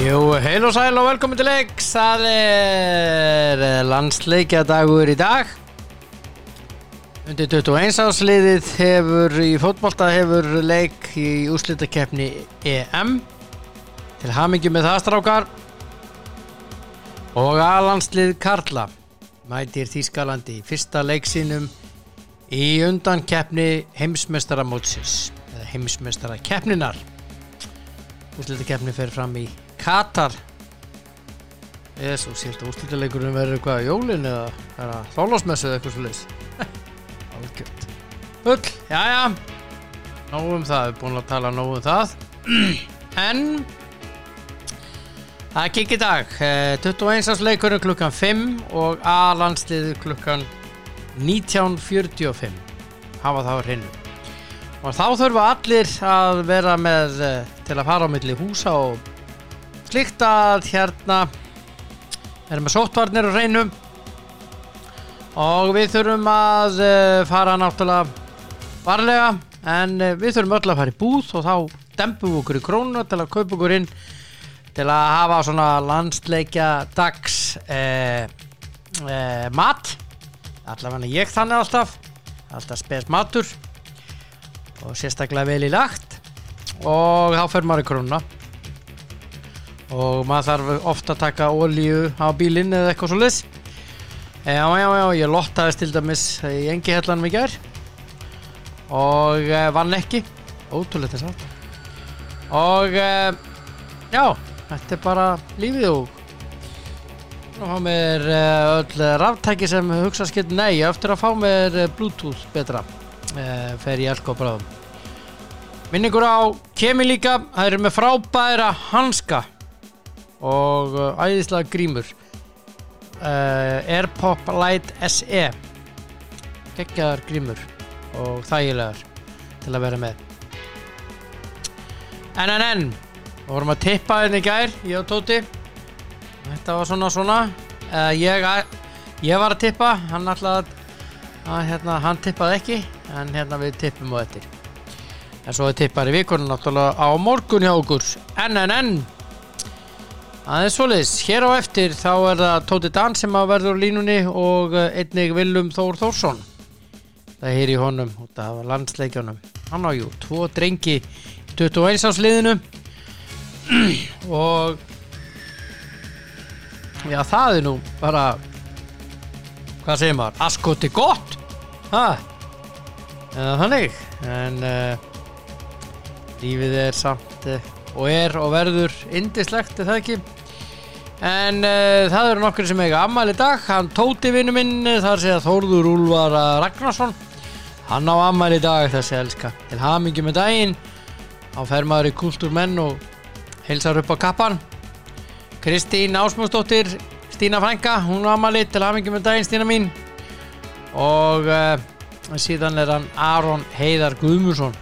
Jú, heil og sæl og velkomin til leiks. Það landsleikjadagur í dag. Undir 21 árs liðið hefur í fótbolta hefur leik í úrslitakeppni EM. Til hamingju með það strákar. Og A-landslið karla mætir Þýskalandi í fyrsta leik sínum í undankeppni heimsmeistaramótsins eða heimsmeistarakeppninnar. Úrslitakeppni fer fram í Katar. Jesús, ég held að úrslitaleikurinn verður eitthvað jólin eða þorláksmessu eða eitthvað svoleiðis. Algjört. Bull, jæja. Nóg það, við búin að tala nóg það. En það kikk í dag. 21 árs leikurinn klukkan 5 og A-landsliðið klukkan 19.45. Hafa það á hreinu. Og þá þurfa allir að vera með til að fara á milli húsa og slíkt að hérna með sóttvarnir á hreinu og við þurfum að fara náttúrulega varlega en við þurfum öll að fara í búð og þá dempum við okkur í krónuna til að kaupa okkur inn til að hafa svona landsleikja dags mat allavega ég þannig alltaf spes matur og sérstaklega vel í lagt og þá fer maður í krónuna og maður þarf ofta að taka olíu á bílinn eða eitthvað svoleiðis. Já, ég lottaðist til dæmis í Engihellanum í gær og vann ekki, ótrúlegt er satt. Og já, þetta bara lífið og fá mér öll raftæki sem hugsast getur nei, eftir að fá mér Bluetooth betra fer ég elko bráðum. Minningur á kemur líka, það eru með frábæra hanska og æðislega grímur Airpop Light SE geggjaðar grímur og þægilegar til að vera með en við vorum að tippa hérna í gær, ég og Tóti þetta var svona ég var að tippa hann alltaf hann tippaði ekki en við tippum á eftir en svo við tippar í vikunum náttúrulega á morgun hjá okkur en aðeins svoleiðis, hér á eftir þá það Tóti Dan sem að verður á línunni og einnig Willum Þór Þórsson það hér í honum og það var landsleikjunum hann á tvo drengi 21 árs liðinu og já það nú bara hvað segir maður, askoti gott þannig en lífið samt og og verður yndislegt það ekki en það eru nokkur sem eiga afmæli í dag hann Tóti vinur minn þar segja Þórður Úlfar Ragnarsson hann á afmæli í dag þessi elska til hamingju með daginn hann fer maður í kúltúrmenn og heilsar upp á kappan Kristín Ásmundsdóttir Stína frænka hún á afmæli til hamingju með daginn Stína mín og síðan hann Aron Heiðar Guðmundsson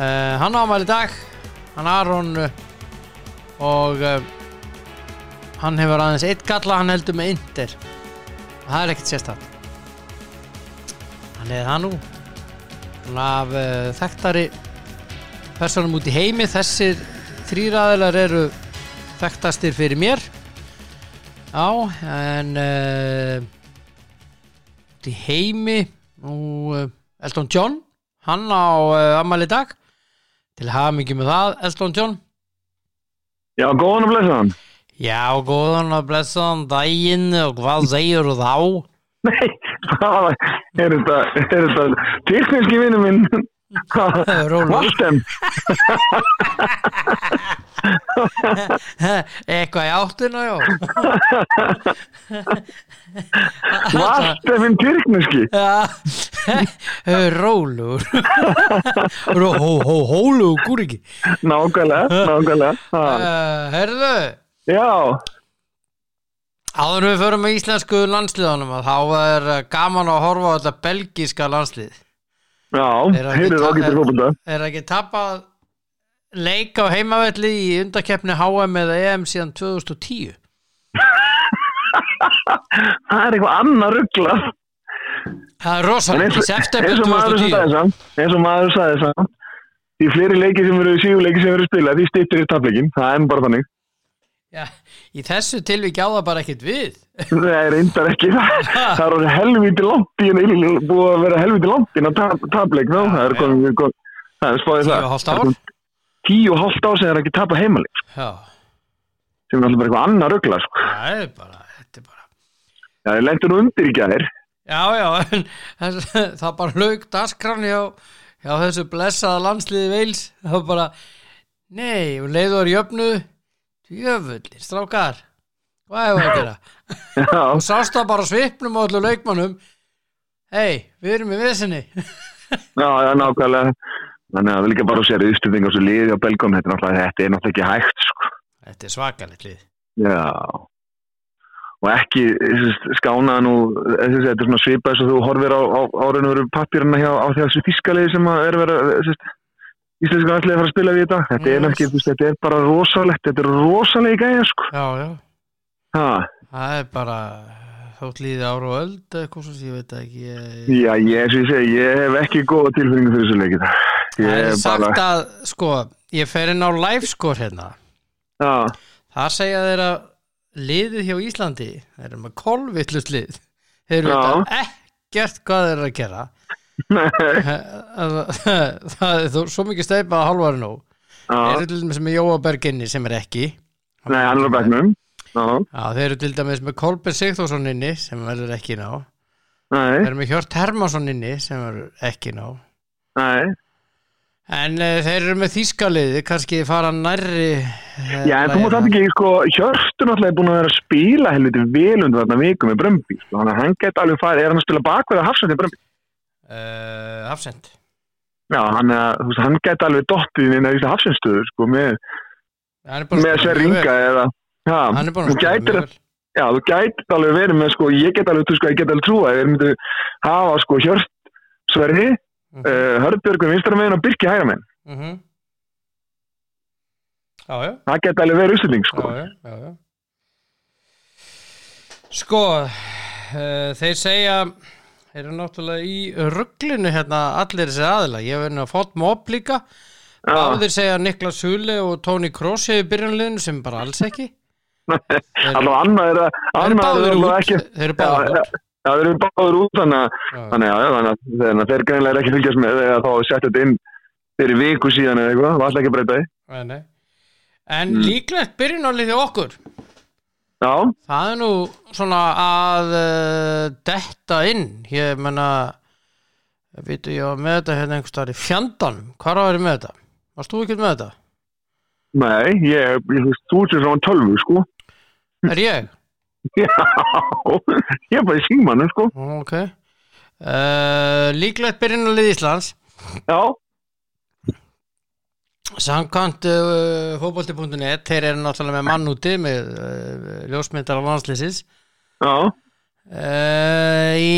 hann á afmæli í dag hann Aron og hann hefur aðeins eitt galla hann heldur með Inter og það ekkert sérstakt hann það nú svona af þekktari personum út í heimi þessir þrír aðilar eru þekktastir fyrir mér en út í heimi og Elton John hann á afmæli í dag til hamingju með það, Elton John Já, góðan og blessaðan Já, góðan og blessaðan daginn og hvað segir þá? Nei, það þetta tekniski vinur minn Vastem Eitthvað í áttuna, já Vastem minn tekniski Rólur Hólu kúriki Nákvæmlega Herðu Já Áður við förum með íslensku landsliðanum þá gaman að horfa á þetta belgíska landslið Já, heyrðu það getur fótbolta ekki tapað leik á heimavelli í undankeppni HM eða EM síðan 2010 Það eitthvað annað ruglað Það rosalegt í september 2010 eins og maður sagði samt í fleiri leiki sem eru sigurleiki sem eru spilað, því styttir í tapleikin, það bara þannig. Já, í þessu tilviki á það bara ekkert við. Nei, reyndar ekki. Það orðið helvíti langt í búið að vera helvíti langt í tapleik, þá það komið, það spáði það. 10,5 ár? 10,5 ár sem ekki tapa heimaleik. Já. Sem náttúrulega bara eitthvað annað rugla, sko. Það bara, þetta bara. Já, ég lenti nú undir í gær. Já, en það bara lauk dagskránni hjá þessu blessaða landsliði Wales. Það bara, nei, og leiður jöfnu, jöfullir, strákar, hvað að gera? Og sást það bara svipnum á öllu leikmannum, hei, við erum í vesinni. Já, nákvæmlega. Þannig að við líka bara sér yðstöðing á þessu liði á Belgum, þetta náttúrulega ekki hægt, sko. Þetta svakalegt lið. Já. Og ekki skánaði nú, þetta svona svipa eins og þú horfir á raun og veru pappírana hjá á þessu þýskalegi sem íslenska landsliðið fara að spila við í dag. Þetta ekki, þetta bara rosalegt, þetta rosalega gæja, sko. Já. Ha. Það bara þótt líði ár og öld, eitthvað svo sem ég veit ekki. Já, eins og ég segi, ég hef ekki góða tilfinningu fyrir þessu leikið. Það sagt að, sko, ég fer inn á live score hérna. Já. Þar segja þeir að liðið hjá Íslandi, þeir eru með kolvillust lið, þeir eru ekkert hvað þeir eru að gera. Það svo mikið steypa að hálfa nú. Þeir eru til dæmis með Jóa Berginni sem ekki. Nei, hann á bekknum. Þeir eru til dæmis með Kolbeinn Sigþórsson inni sem verður ekki ná. Þeir eru með Hjört Hermansson inni sem verður ekki ná. Nei. En þeir eru með þýska liði, kannski fara nærri. Já, en þú mátt það ekki, sko, Hjörtur náttúrulega búin að vera að spila helviti vel undir þarna vikum með Brömbi, sko, þannig að hann gæti alveg farið, hann að spila bakverð á Hafsend í Brömbi? Hafsend. Já, hann gæti alveg dottið inn í Hafsendstöðu, sko, með Sverringa eða, já, hann búin að spila mjög vel. Já, þú gæti alveg verið með, sko, ég get alveg trúa, ég myndi hafa, sko, Hjört, Sverri, Hörðbjörg við vinstramegin og Birki hægramegin. Já. Það geta alveg verið úrstilling, sko. Já. Sko, þeir segja, þeir eru náttúrulega í ruglinu hérna allir þessi aðila. Ég hef fótt móp líka. Báðir segja Niklas Hule og Toni Kroos hefur byrjunliðinu sem bara alls ekki. Allá annað annað ekki. Þeir eru báðir út. Já, þeir eru báður út, þannig að þeir greinlega ekki fylgjast með þegar þá setja þetta inn fyrir viku síðan eða eitthvað, var alltaf ekki að breyta því. Nei. En líklegt byrjunarlið hjá okkur. Já. Það nú svona að detta inn, ég menna, veitu ég var með þetta hérna einhvers staðar í fjandanum, hvar var ég með þetta? Varst þú ekki með þetta? Nei, ég stúdist frá 12, sko. Ég? Já, ég bara í símanum, sko. Ok. Líklegt byrjunarlið Íslands. Já. Samkvæmt fótbolti.net, þeir eru náttúrulega með mann úti með ljósmyndar af landsliðsins. Já. Í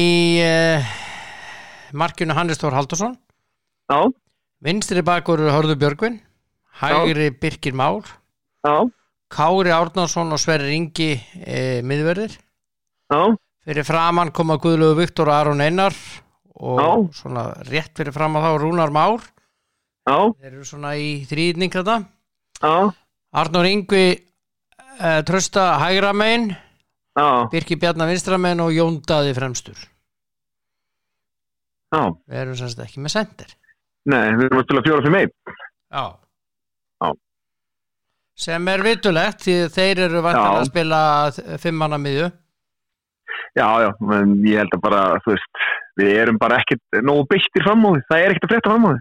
markinu Hannes Þór Halldórsson. Já. Vinstri bakur Hörður Björgvin, hægri Birkir Már. Já. Kári Árnason og Sverrir Ingi miðverðir. Já. Fyrir framan koma Guðlaugur Viktor og Aron Einar og svona rétt fyrir framan þá Rúnar Már. Já. Þeir eru svona í þríhyrning þetta. Já. Arnór Ingvi Trausta hægra megin. Já. Birkir Bjarna vinstra megin og Jón Daði fremstur. Já. Við erum sem sagt ekki með sender. Nei, við erum að spila 4-5-1. Já. Sem vitulegt, því þeir eru vantanlega að spila 5 manna miðju. Já, en ég held að bara, þú veist, við erum bara ekkert nógu beittir frammáði, það ekkert að frétta frammáði.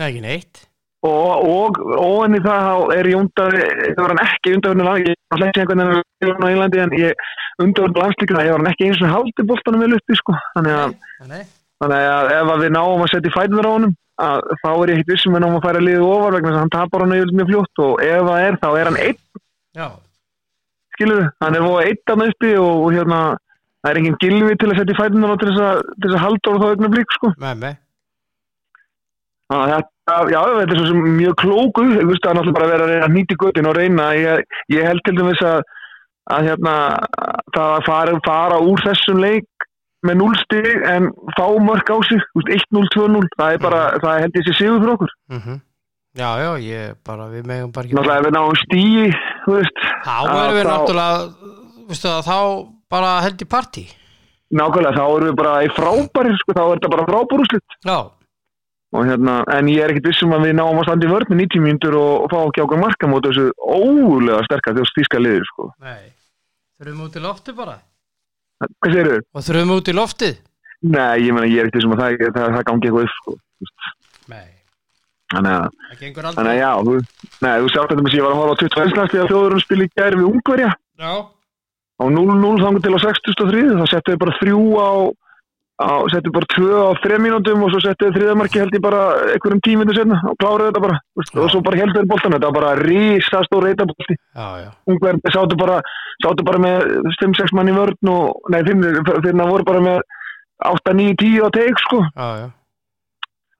Nei, ekki neitt. Og enn í það þá var hann ekki undanförnu landsleik, ég var ekki einhvern veginn á Englandi, en ég undanförnu landsleik, það var hann ekki eins og haldi boltanum vel uppi, sko. Þannig að ef að við náum að setja í fæturnar á honum, að þá ég hitt vissum við náum að færa liðið ofar vegna þess að hann tapar hann yfirleitt mjög fljótt og ef það þá hann einn. Já. Skilurðu, hann voða einn þarna uppi og hérna, það engin Gylfi til að setja í fæturnar á til þess að halda og þá augnablik, sko. Nei. Þetta svo sem mjög klókuð, þú veist að náttúrulega bara vera að reyna að nýta götin og reyna, ég held til dæmis að hérna, það að fara úr þessum leik með 0 stig en fá mörk á sig, 1-0, 2-0, það bara það held ég sé sigur fyrir okkur. Já, já, ég bara, við megum bara ekki náttúrulega ef við náum stíi, þú veist þá erum við náttúrulega, veistu það, þá bara held í partí nákvæmlega, þá erum við bara í frábæri sko, þá þetta bara frábær úrslit já og hérna, en ég ekki viss um að við náum að standa í vörn með 90 mínútur og fá ekki okkar marka móti þessu ógurlega sterka þýska liði sko. Nei, þurfum út í loftið bara hvað segirðu? Og þurfum út í loftið? Nei, ég meina, ég ekki viss um að það gangi eitthvað upp sko. Nei Þannig að já, þú sjátt þetta með sér, ég var að horfa á 21. Að þjóðurum spila í gær við Ungverja Já Á 0-0 þangur til á 63, þá settu við bara 2 á 3 mínútum og svo settu við þriðamarki held ég bara einhverjum 10 mínútum seinna og kláruðu þetta bara já. Og svo bara heldur við boltan, þetta var bara risastór reitabolti Já. Ungverja sátu bara með 5-6 mann í vörn og, nei 5, fyrir það voru bara með 8-9-10 á teik sko Já.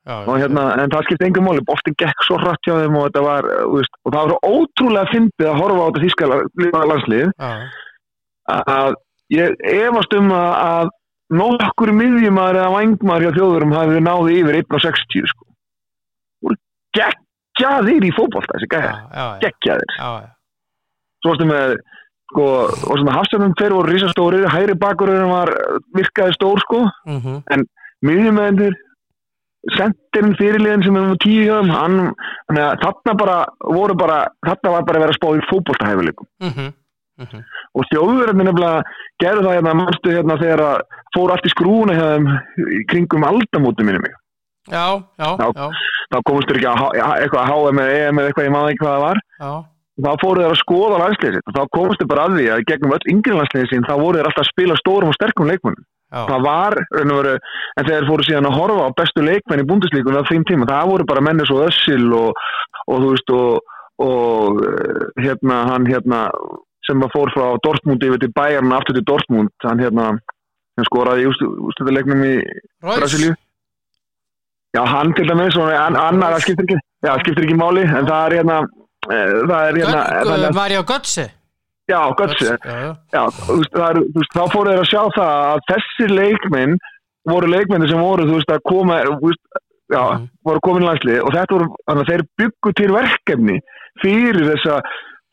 Já, og hérna, en það skipti engum máli, boltinn gekk svo hratt hjá þeim og þetta var, og það var ótrúlega fyndið að horfa á þetta þýska landslið að ég efast að nokkur miðjumaður eða vængmaður hjá þjóðurum hafi náð yfir 1.60 sko. Voru geggjaðir í fótbolta þessi gæjar, geggjaðir. Svo varstu með sko, og sem hafstjörnum þeir voru risastórir, hægri bakurinn virkaði stór sko, en miðjumennir sentirinn fyrirliðin sem við 10 höfum þannig að þarna var bara að vera spáð í fótboltahæfileikum og þjóðverðin nefnilega gerðu það manstu þegar að fór allt í skrúna hjá þeim í kringum aldamótum minni mig þá komust þeir ekki eitthvað að HM eða EM eða eitthvað, ég maður ekki hvað það var þá fóru þeir að skoða landsliðið sitt og þá komust þeir bara að því að gegnum öll yngri landsliðið sín þá voru þeir alltaf að spila stórum og sterkum leikmönnum Það var, en þegar fóru síðan að horfa á bestu leikmenn í Bundesligunni á þeim tíma, það voru bara menn eins og Özil og þú veist og hann sem fór frá Dortmund yfir til Bayern aftur til Dortmund, hann skoraði úrslitaleiknum í Brasilíu. Já, hann til dæmis og annar skiptir ekki máli, en það Mario Götze. Já, Götze. Já, þá fóru þeir að sjá það að þessir leikmenn voru leikmennir sem voru, að koma, voru komin í landslið og þetta voru, þannig að þeir byggu til verkefni fyrir þessa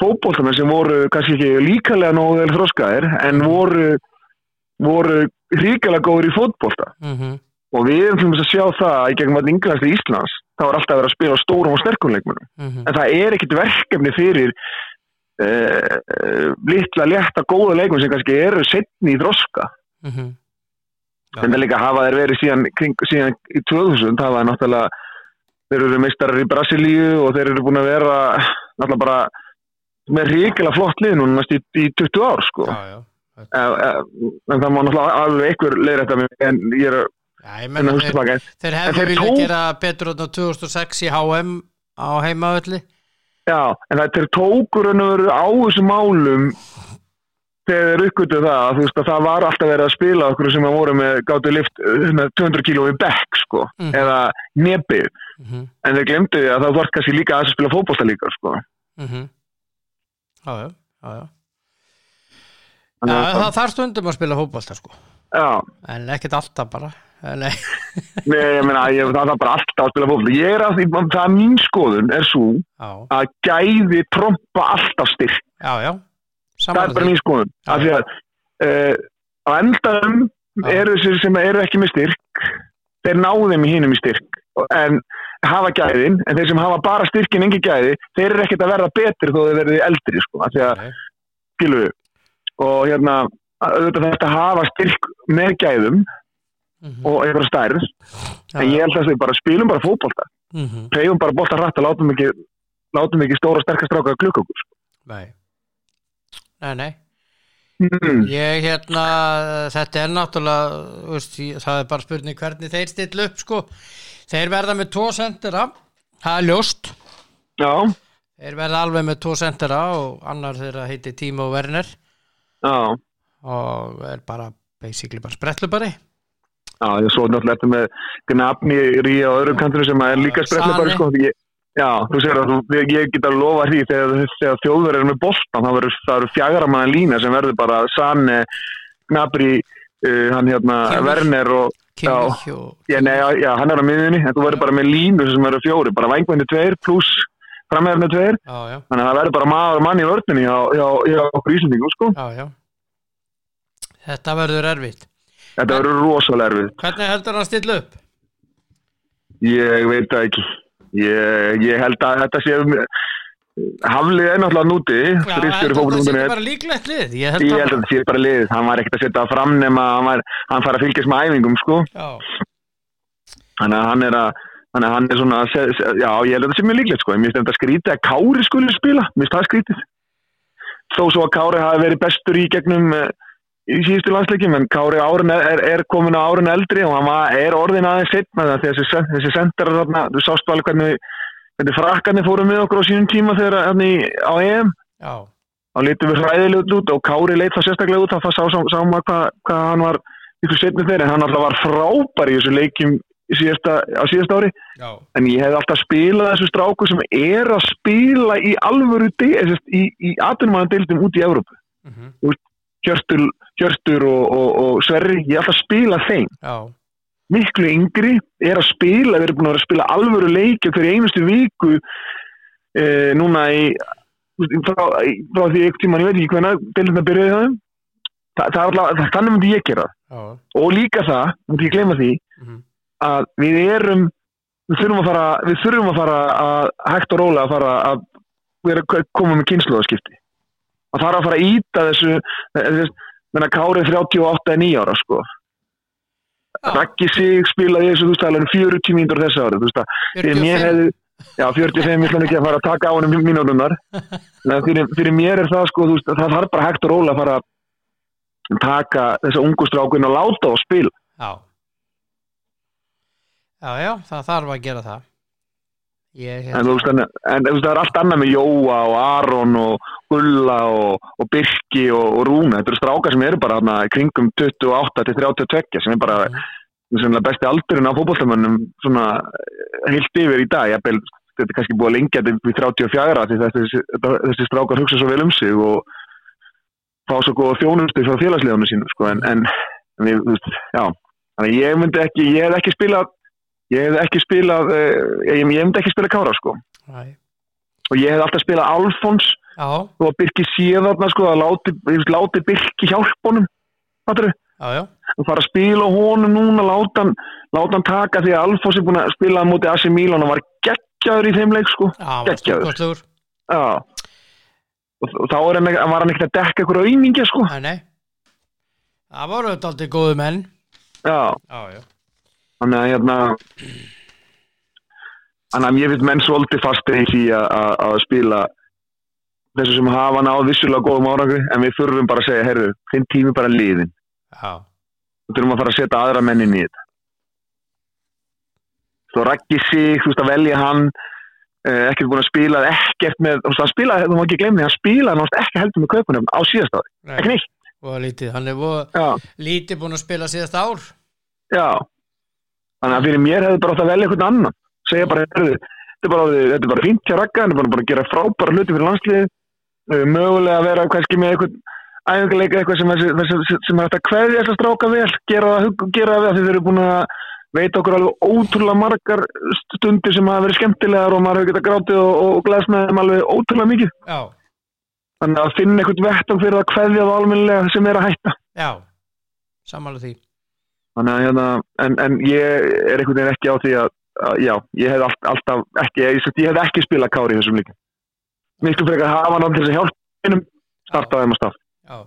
fótboltamenn sem voru kannski ekki líkalega nógu vel þroskaðir, en voru hrikalega góðir í fótbolta. Og við erum að sjá það í gegnum að yngri Íslands, þá alltaf verið að spila á stórum og sterkum leikmennum. En það ekkert verkefni fyrir litla létta góða leikmenn sem kannski eru seinni í þroska en það líka hafa þeir verið síðan í 2000 það var náttúrulega þeir eru meistarar í Brasilíu og þeir eru búin að vera náttúrulega bara með hrikalega flott lið núna næst í 20 ár sko. En það má náttúrulega alveg einhver leiðrétta mig en ég meina þeir hefðu viljað gera betur á 2006 í HM á heimavelli Já, en það tókur á þessum málum þegar þeir uppgötu það að það var alltaf verið að spila okkur sem að voru með gátu lyft með 200 kíló í bekk sko, eða nebið en þeir glemdu að það var kannski líka að spila fótbolta líka sko. Já. Það þarf stundum að spila fótbolta sko. Já. En ekkert alltaf bara. Nei, ég meina, það bara alltaf að spila fótbolta. Ég því, það mín skoðun svo að gæði trompa alltaf styrk. Já. Sammála það bara mín skoðun. Af því að á endanum eru þessir sem eru ekki með styrk, þeir náðum í hinum í styrk. En hafa gæðin, en þeir sem hafa bara styrkin engin gæði, þeir eru ekkert að verða betri þó þeir verði eldri, sko. Af því að skilum við. Og auðvitað þetta hafa styrk með gæðum, og einhverja stærð en ég held að við bara spilum bara fótbolta hreyfum bara bolta hratt og látum ekki stóra sterka stráka klukka okkur sko. Nei. Ég þetta náttúrulega það bara spurning hvernig þeir stilla upp sko. Þeir verða með 2 sentera það ljóst Já. Þeir verða alveg með 2 sentera og annar þeirra heitir Timo Werner Já. Og bara basically bara spretlubari Já, ég svo náttúrulega þetta með Gnabry í á öðrum kantinum sem líka spretlubari sko. Þú segir að ég get að lofa því þegar þjóðverðir eru með boltan, það eru fjögurra manna lína sem verður bara Sané, Gnabry, Werner og Já, hann er á miðjunni, en þú verður bara með línu sem eru fjóri, bara vængmennir tveir pluss framherjarnir tveir. Já. Þannig að það verður bara maður mann í vörninni hjá okkur Íslendingum, sko. Já. Þetta verður erfitt. Þetta verður rosalega erfitt. Hvernig heldur hann að stilla upp? Ég veit það ekki. Ég held að þetta sé Haflið náttúrulega núti, þrýstjóri fótbolta.net. Þetta bara líklegt lið. Ég held að þetta sé bara lið. Hann var ekkert að setja fram nema hann fara að fylgjast með æfingum, sko. Já. Þannig að hann er svona ég held að þetta sé mjög líklegt, sko. Mér finnst þetta skrítið að Kári skuli spila. Mér finnst það skrítið. Þó svo að Kári hafi verið bestur í gegnum í síðustu landsleikjum, en Kári er kominn á árin eldri og hann er orðinn aðeins seinna þessi senterar þarna, þú sást alveg hvernig frakkarnir fóru með okkur á sínum tíma þegar á EM. Já. Þá litum við hræðilegt út og Kári leit það sérstaklega út, það sá maður hvað hann var ykkur seinni þeirri, en hann alltaf var frábær í þessu leikjum á síðasta ári. Já. En ég hef alltaf spilað þessu stráku sem er að spila í alvöru í atvinnumannadeildum út í Evrópu. Hjörtur og Sverri, ég ætla að spila þeim. Já. Miklu yngri við erum búin að vera að spila alvöru leiki hverju einustu viku núna frá því einhvern tímann, ég veit ekki hvenær deildina byrjaði það. Það er alltaf, þannig myndi ég gera. Já. Og líka það, myndi ég gleyma því, að við þurfum að fara að hægt og rólega að fara að koma með kynslóðaskipti. Og þarf að fara að íta þessu Kári 38-9 ára, sko. Raggi Sig spilaði þessu, þú veist, alveg 40 mínútur þessu ári, þú veist að. 45 ætla ekki að fara að taka á honum mínúturnar. Fyrir mér er það, sko, þú veist, það þarf bara hægt og rólega að fara að taka þessa ungu strákinn og láta og spila. Já, það þarf að gera það. En það er allt annað með Jóa og Aron og Ulla og Birki og Rúna. Þetta eru strákar sem eru bara kringum 28-32 sem er bara besti aldurinn á fótboltamönnum svona heilt yfir í dag. Þetta er kannski búið að lengja þetta við 34 því þessi strákar hugsa svo vel sig og fá svo góða þjónustu frá félagsliðinu sínu, sko. Ég myndi ekki spila Kára, sko. Nei. Og ég hef alltaf spilað Alfons. Já. Og Birki síðarna, sko, að láti Birki hjálpa honum. Fattarðu? Já. Og fara að spila honum núna, láta hann taka því að Alfons búinn að spila á móti AC Milan og var geggjaður í þeim leik, sko. Geggjaður. Já. Og þá var hann ekkert að dekka einhverja aumingja, sko. Nei. Það voru dálítið góðu menn. Já. Þannig að ég finnst menn svolítið fastir í því að spila þessu sem hafa hann á vissulega góðum árangri, en við þurfum bara að segja, heyrðu, þinn tími bara liðinn. Já. Þú þurfum að fara að setja aðra mennin í þetta. Þú Raggi Sig, þú veist að velja hann, ekkert búin að spila, ekkert með, þú má ekki gleyma því, hann spilaði náttúrulega ekki heldur með Kaupmannahöfn á síðasta ári. Ekki neitt. Hann er lítið búin að spila síðasta ár. Já. Þannig að fyrir mér hefði bara átt að velja einhvern annan. Segja bara, þetta er bara fínt hjá Ragga, hann er bara að gera frábæra hluti fyrir landsliðið, mögulega að vera kannski með einhvern æfingaleik eitthvað sem er hægt að kveðja þessa stráka vel, gera það vel, þeir eru búin að veita okkur alveg ótrúlega margar stundir sem hafa verið skemmtilegar og maður hefur getað grátið og glaðst með þeim alveg ótrúlega mikið. Já. Þannig að finna einhvern vettvang fyrir að kveðja það almennilega sem er að hætta. Já, sammála því. En ég er einhvern veginn ekki á því að ég hef alltaf ekki, ég hef ekki spilað Kári í þessum líka. Miklu frekar að hafa hann til þess að hjálpa einum, starta þeim að stað. Já.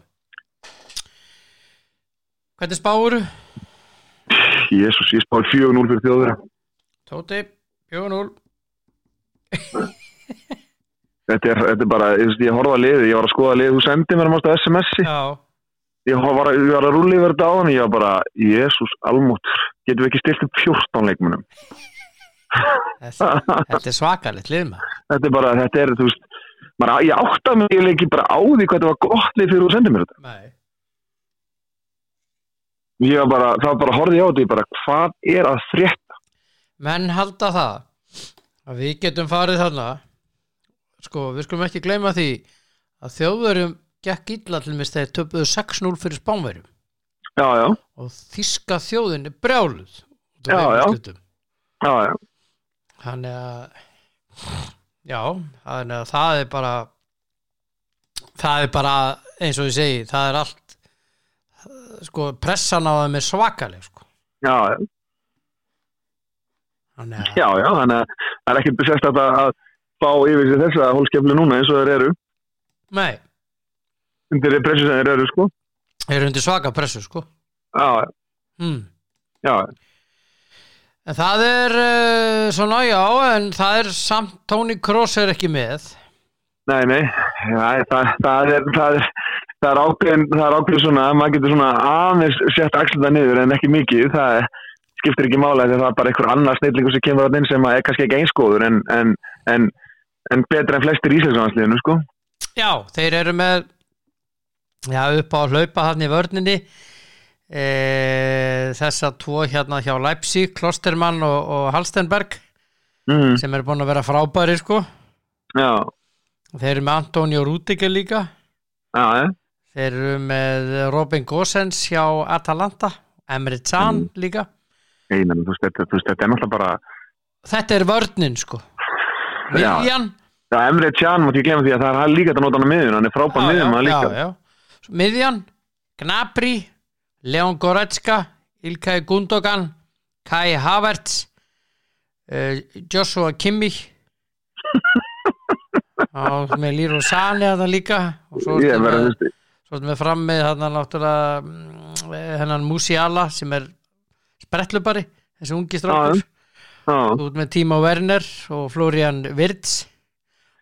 Hvernig spáur? Jesús, ég spáði 4-0 fyrir Þjóðverja. Tóti, 4-0. Þetta er bara, ég horfði að liði, ég var að skoða liði, þú sendi mér mást á SMS-i. Já. Ég var að rúlla yfir þetta á hann, ég var bara, Jesús almáttur, getum við ekki stillt upp 14 leikmönnum? Þetta er svakalegt lið maður. Þetta er bara, þú veist, ég átta mig ekki bara á því hvað þetta var gott lið fyrir þú sendir mér þetta. Nei. Ég var bara, horfði ég á því bara, hvað er að frétta? Menn halda það, að við getum farið þarna, sko, við skulum ekki gleyma því að Þjóðverjum gekk illa til mér þegar töpuðu 6-0 fyrir Spánverjum. já, já. Og þýska þjóðin brjáluð já. Þannig að já, þannig að það er bara eins og ég segi, það allt sko pressan á þeim svakaleg sko. Já. Þannig að já, þannig að það ekkert sérstakt að fá yfir sig þessa holskeflu núna eins og þeir eru. Nei. Undir pressu sem þeir eru sko. Eru undir svaka pressu sko. Já. Já. En það svona já, en það samt Tony Kroos ekki með. Nei, það er ákveðin svona, maður getur svona aðeins sett axlirnar niður en ekki mikið, það skiptir ekki máli þegar það bara einhver annar snillingur sem kemur að inn sem kannski ekki eins góður en betra en flestir í íslenslandsliðinu sko. Já, þeir eru með upp á að hlaupa þarna í vörninni. Þessa tvo hérna hjá Leipzig, Klostermann og Halstenberg sem búin að vera frábæri sko. Já. Þeir eru með Antonio Rüdiger líka. Já. Þeir eru með Robin Gosens hjá Atalanta, Emre Can líka. Einan, þetta náttúrulega bara þetta vörnin sko. Viljan. Já, Emre Can, mátti ég glemma því að það hann líka að nota hann á miðjuna, hann frábær miðjumaður líka. Já. Miðjan, Gnabry Leon Goretzka, Ilkay Gundogan, Kai Havertz, Joshua Kimmich, og með Leroy Sané þarna líka, og svo með fram með þarna náttúrulega hennan Musiala sem spretlubari, þessi ungi strákur, og með Timo Werner og Florian Wirtz,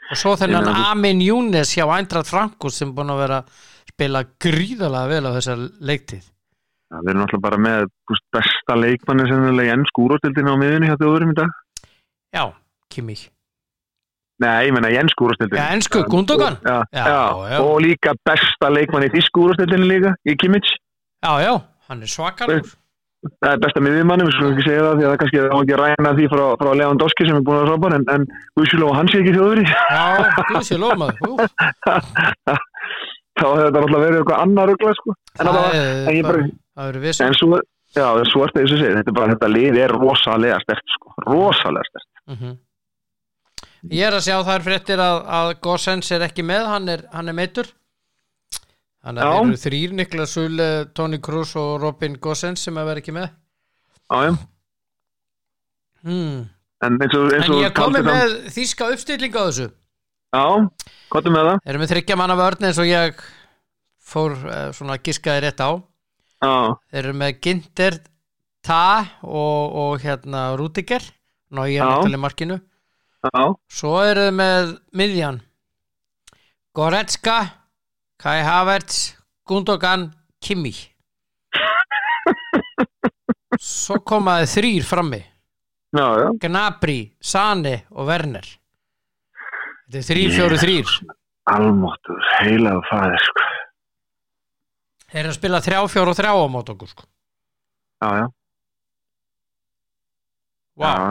og svo þennan Amin Younes hjá Eintracht Frankfurt sem búin að vera spila gríðalega vel á þessa leiktíð. Það náttúrulega bara með besta leikmanni sem í ensku úrvalsdeildinni á miðjunni hjá Þjóðverjum í dag. Já, Kimmich. Nei, ég meina í ensku úrvalsdeildinni. Já, ensku Gundogan. Já. Og líka besta leikmanni í þýsku úrvalsdeildinni líka, í Kimmich. Já, hann svakalegur. Það besta miðjumanni, við skulum ekki segja það því að það kannski ekki ræna því frá Lewandowski sem búin að vera frábær en guðsjálóf hann sé ekki Þjóðverji. Já, guðsjálóf maður. Þá hefði þetta náttúrulega verið eitthvað annað rugla sko. En svo er þess að segja, þetta lið rosalega sterkt sko. Rosalega sterkt. Ég að sjá þær fréttir að Gosens ekki með, hann meiddur. Þannig að þeir eru þrír, Niklas Süle, Toni Kroos og Robin Gosens sem vera ekki með. Já. En ég komið með þýska uppstillingu á þessu. Já, hvað með það? Erum við 3 manna vörn eins og ég fór svona giskaði rétt á. Já. Erum með Ginter, Ta og Rüdiger, ná ég náttúrulega markinu. Já. Svo erum við með miðjan. Goretzka, Kai Havertz, Gundogan, Kimmich. Svo komaði 3 frammi. Já. Gnabry, Sané og Werner. Þetta 3-4-3. Almáttur, heilagur faðir sko. Þeir eru að spila 3-4-3 á móti okkur sko. Já. Vá. Wow.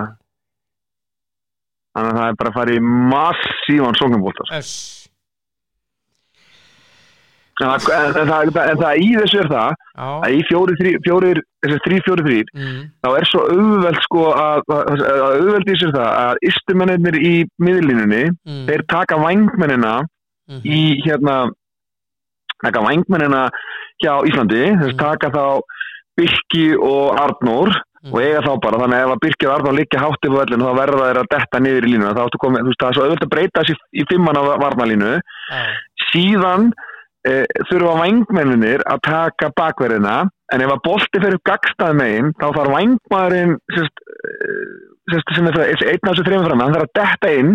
Þannig að það bara að fara í massívan sóknarbolta. Yes. En það í þessu það að í 3-4-3 þá svo auðvelt sko að auðvelt í sér það að ystumennirnir í miðlínunni þeir taka vængmennina í taka vængmennina hjá Íslandi þeir taka þá Birki og Arnór og eiga þá bara þannig að ef Birki og Arnór liggja hátt upp á vellinu þá verða þeir að detta niður í línuna þá það svo auðvelt að breyta sér í 5 manna varnarlínu síðan þurfa vængmenninir að taka bakverðina en ef að bolti fer upp gagnstæð megin þá þarf vængmaðurinn sem einn af þessu 3 fram hann þarf að detta inn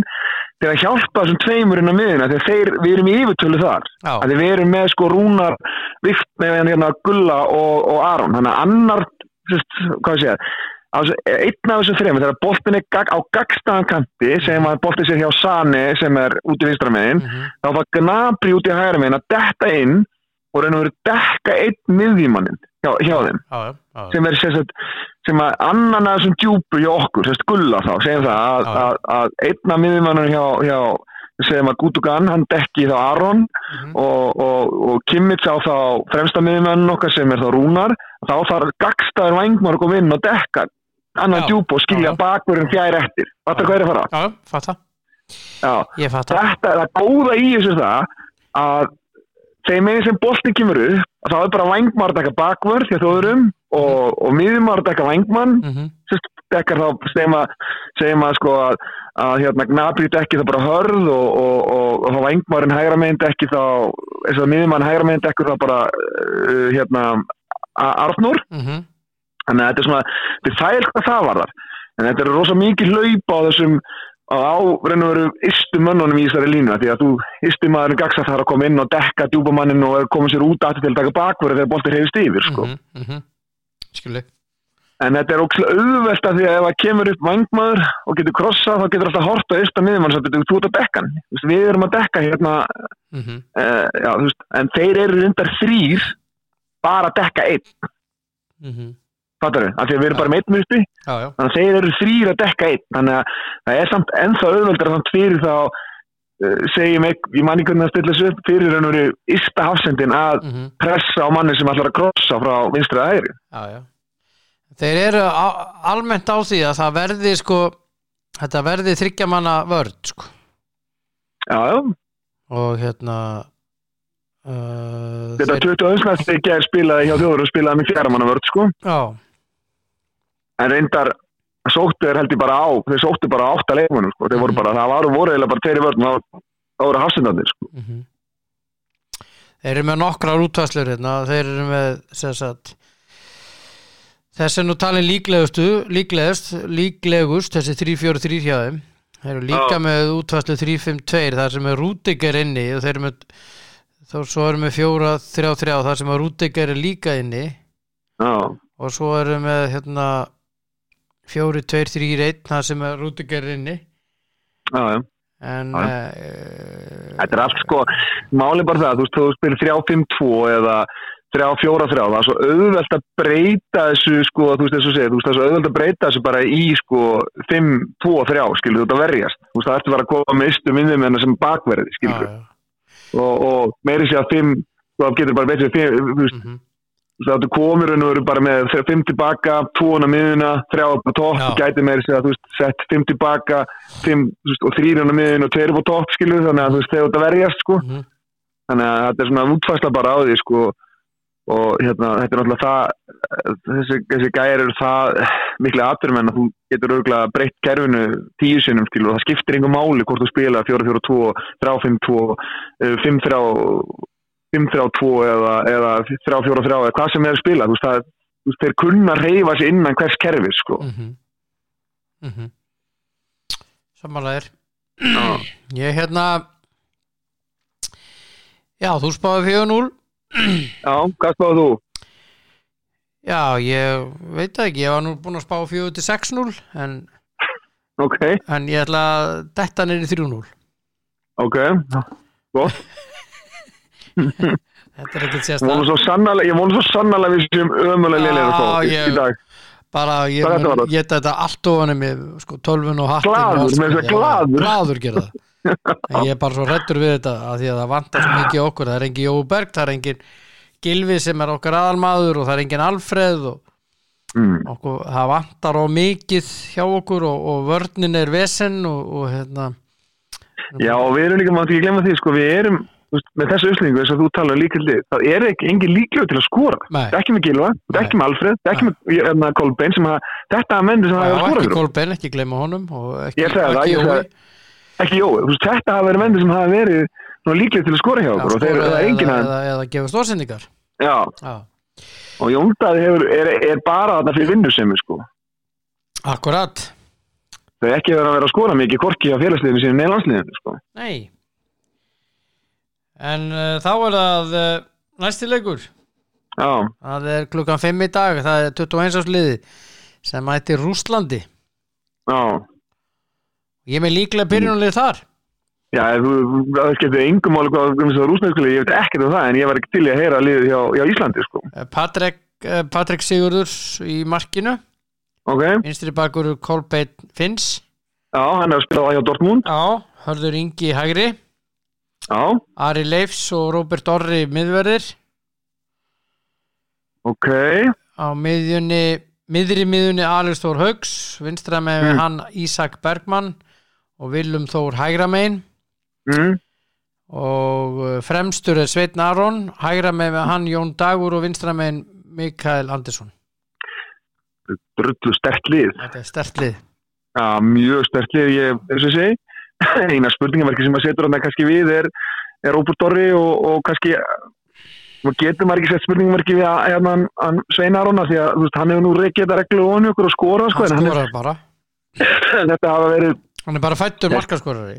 til að hjálpa þessum 2 inn á miðjuna því við erum í yfirtölu þar að við erum með sko Rúnar Vift með Gulla og Aron þannig að annar einn af þessu 3 þegar boltin á gagnstæðan kanti sem að boltið sér hjá Sané sem út í vinstra megin þá var Gnabry út í hægri megin að detta inn og raun og veru dekka einn miðjumanninn hjá þeim sem að annan af þessum djúpu hjá okkur, Gulla þá segjum það að einn af miðjumanninn hjá sem að Gundogan, hann dekki þá Aron og Kimmich á þá fremsta miðjumann okkar sem þá Rúnar, þá þarf gagnstæður vængmaður að koma inn og dekka annan djúp og skilja bakvörðinn fjær eftir. Fattar hvað er að fara? Já, fatta. Já, ég fatta. Þetta er að góða í þessu það að þegar meginn sem boltinn kemur upp, þá bara vængmaður að dekka bakvörð hjá þjóðurum og miðjumaður að dekka vængmann, dekkar þá segjum að sko að Gnabry dekki þá bara hörð og þá vængmaðurinn hægra megin dekki þá eins og miðjumann hægra megin dekkur þá bara Arnór. Þannig að þetta er svona, þetta er þægilegt hvað það varðar, en þetta er rosa mikið hlaup á þessum raun og veru ystu mönnunum í þessari línu, því að þú ystu maðurinn gagsað þar að koma inn og dekka djúpamanninn og koma sér út aftur til að taka bakvörð þegar boltinn hreyfist yfir sko. Skiljanlegt. En þetta er ókslega auðvelt af því að ef það kemur upp vængmaður og getur krossað, þá getur alltaf hort og ysta miðjumann sem þú ert að dekka hann. Við erum að dekka hérna, en þeir eru reyndar þrír bara að dekka einn. Fattarðu? Af því að við erum bara með einn uppi, þannig að þeir eru þrír að dekka einn. Þannig að það er samt ennþá auðveldara samt fyrir þá, segjum ég man ekki hvernig að stilla þessu upp, fyrir raun og veru ysta hafsendinn að pressa á manni sem ætlar að krossa frá vinstri eða hægri. Já. Þeir eru almennt á því að það verði þetta verði 3 manna vörn Já. Og þetta 20 öðsnæst í gær spilaði hjá þjóður og spilaði með 4 manna vörn Já. En reyndar sóttu held ég bara á, þeir sóttu bara á 8 leikmönnum Þeir voru bara, það voru eiginlega bara 2 vörn og það voru hafsendarnir Þeir eru með nokkrar útfærslur hérna, þeir eru með Þessi nú talin líklegust, þessi 3-4-3 hjá þeim. Þeir eru líka með útfærslu 3-5-2, þar sem Rúdiger inni og þeir eru með, þá svo eru með 4-3-3, þar sem Rúdiger líka inni. Og svo eru með 4-2-3-1, þar sem Rúdiger inni. En þetta er allt máli bara það, þú spilir 3-5-2 eða 3-4-3, það svo auðvelt að breyta þessu það svo auðvelt að breyta þessu bara í 5-2-3, skilur þú þetta verjast það ertu bara að koma með ystu minnum en sem bakverði, skilur og meiri sé að 5 þú getur bara betri 5 þú komir og eru bara með 5 tilbaka, 2 á miðjuna 3 upp á topp, þú gætir meiri sé að sett 5 tilbaka 5 og 3 á miðjuna og 2 upp á topp, skilur þannig að þegar þetta verjast þannig að þetta er svona útfærsla bara á því og þetta er náttúrulega það þessi gæjar eru það miklu atvinnumenn að þú getur örugglega breytt kerfinu 10 sinnum skilur og það skiptir engu máli hvort þú spila 4-4-2, 3-5-2, 5-3-2 eða 3-4-3 eða hvað sem er að spila þeir kunna hreyfa sig innan hvers kerfi Sammála Ég þú spáði 4-0 hvað spáðu þú? Ég veit það ekki, ég var nú búinn að spá 4-6-0 en ég ætla að detta niður í 3-0 gott Þetta er ekkert sérstakt ég vonu svo sannarlega við séum ömulega lélegir í dag ég geta þetta allt ofan mig 12 og hattinn glaður gera það En ég bara svo hræddur við þetta að því að það vantar svo mikið okkur, það engin Jói Berg, það engin Gylfi sem okkar aðalmaður og það engin Alfreð og okkur, það vantar of mikið hjá okkur og vörnin vesen og og við erum líka, maður ekki glemma því við erum með þessu uppstillingu þess að þú talar líklegir, það ekki engin líklegur til að skora, það ekki með Gylfa, það ekki með Alfreð, það ekki með Kolbein sem þetta menn sem hafa skorað fyrir Kolbein, ekki gleyma honum og ekki þetta hafa verið menni sem hafa verið líklegir til að skora hjá okkur og þeir eru enginn eða gefa stórsendingar og Jón Daði er bara þarna fyrir vinnusemi Akkurat þau ekki vera að skora mikið hvorki hjá félagsliðinu sínum né landsliðinu Nei En þá er það næsti leikur Það er 5:00 í dag, það er 21 árs liði sem mætir Rússlandi Ég með líklega byrjunarlið þar. Það skiptir engu máli hvað rússneskuli, ég veit ekkert það, en ég var ekki til í að heyra liðið hjá Íslandi Patrik Sigurður í markinu. Vinstri bakur Kolbeinn Finns. Já, hann hefur spilað hjá Dortmund. Já, Hörður Ingi hægri. Já. Ari Leifs og Róbert Orri miðverðir. Ok. Á miðri miðjunni Alex Þór Hauks, vinstra megin hann Ísak Bergmann og Willum Þór hægra megin. Og fremstur Sveinn Aron, hægra megin hann Jón Dagur og vinstra megin Mikael Andersson. Brullu sterkt lið. Þetta sterkt lið. Ja, mjög sterkt lið, ég eins og segi. Eina spurningamerki sem maður setur þarna kannski við Róbert Orri og kannski maður getur maður ekki sett spurningamerki við hann Svein Aron því að hann hefur nú rekið þetta reglu ofan í okkur og skorað sko hann skorar bara. Þetta hafa verið hann bara fæddur markaskorari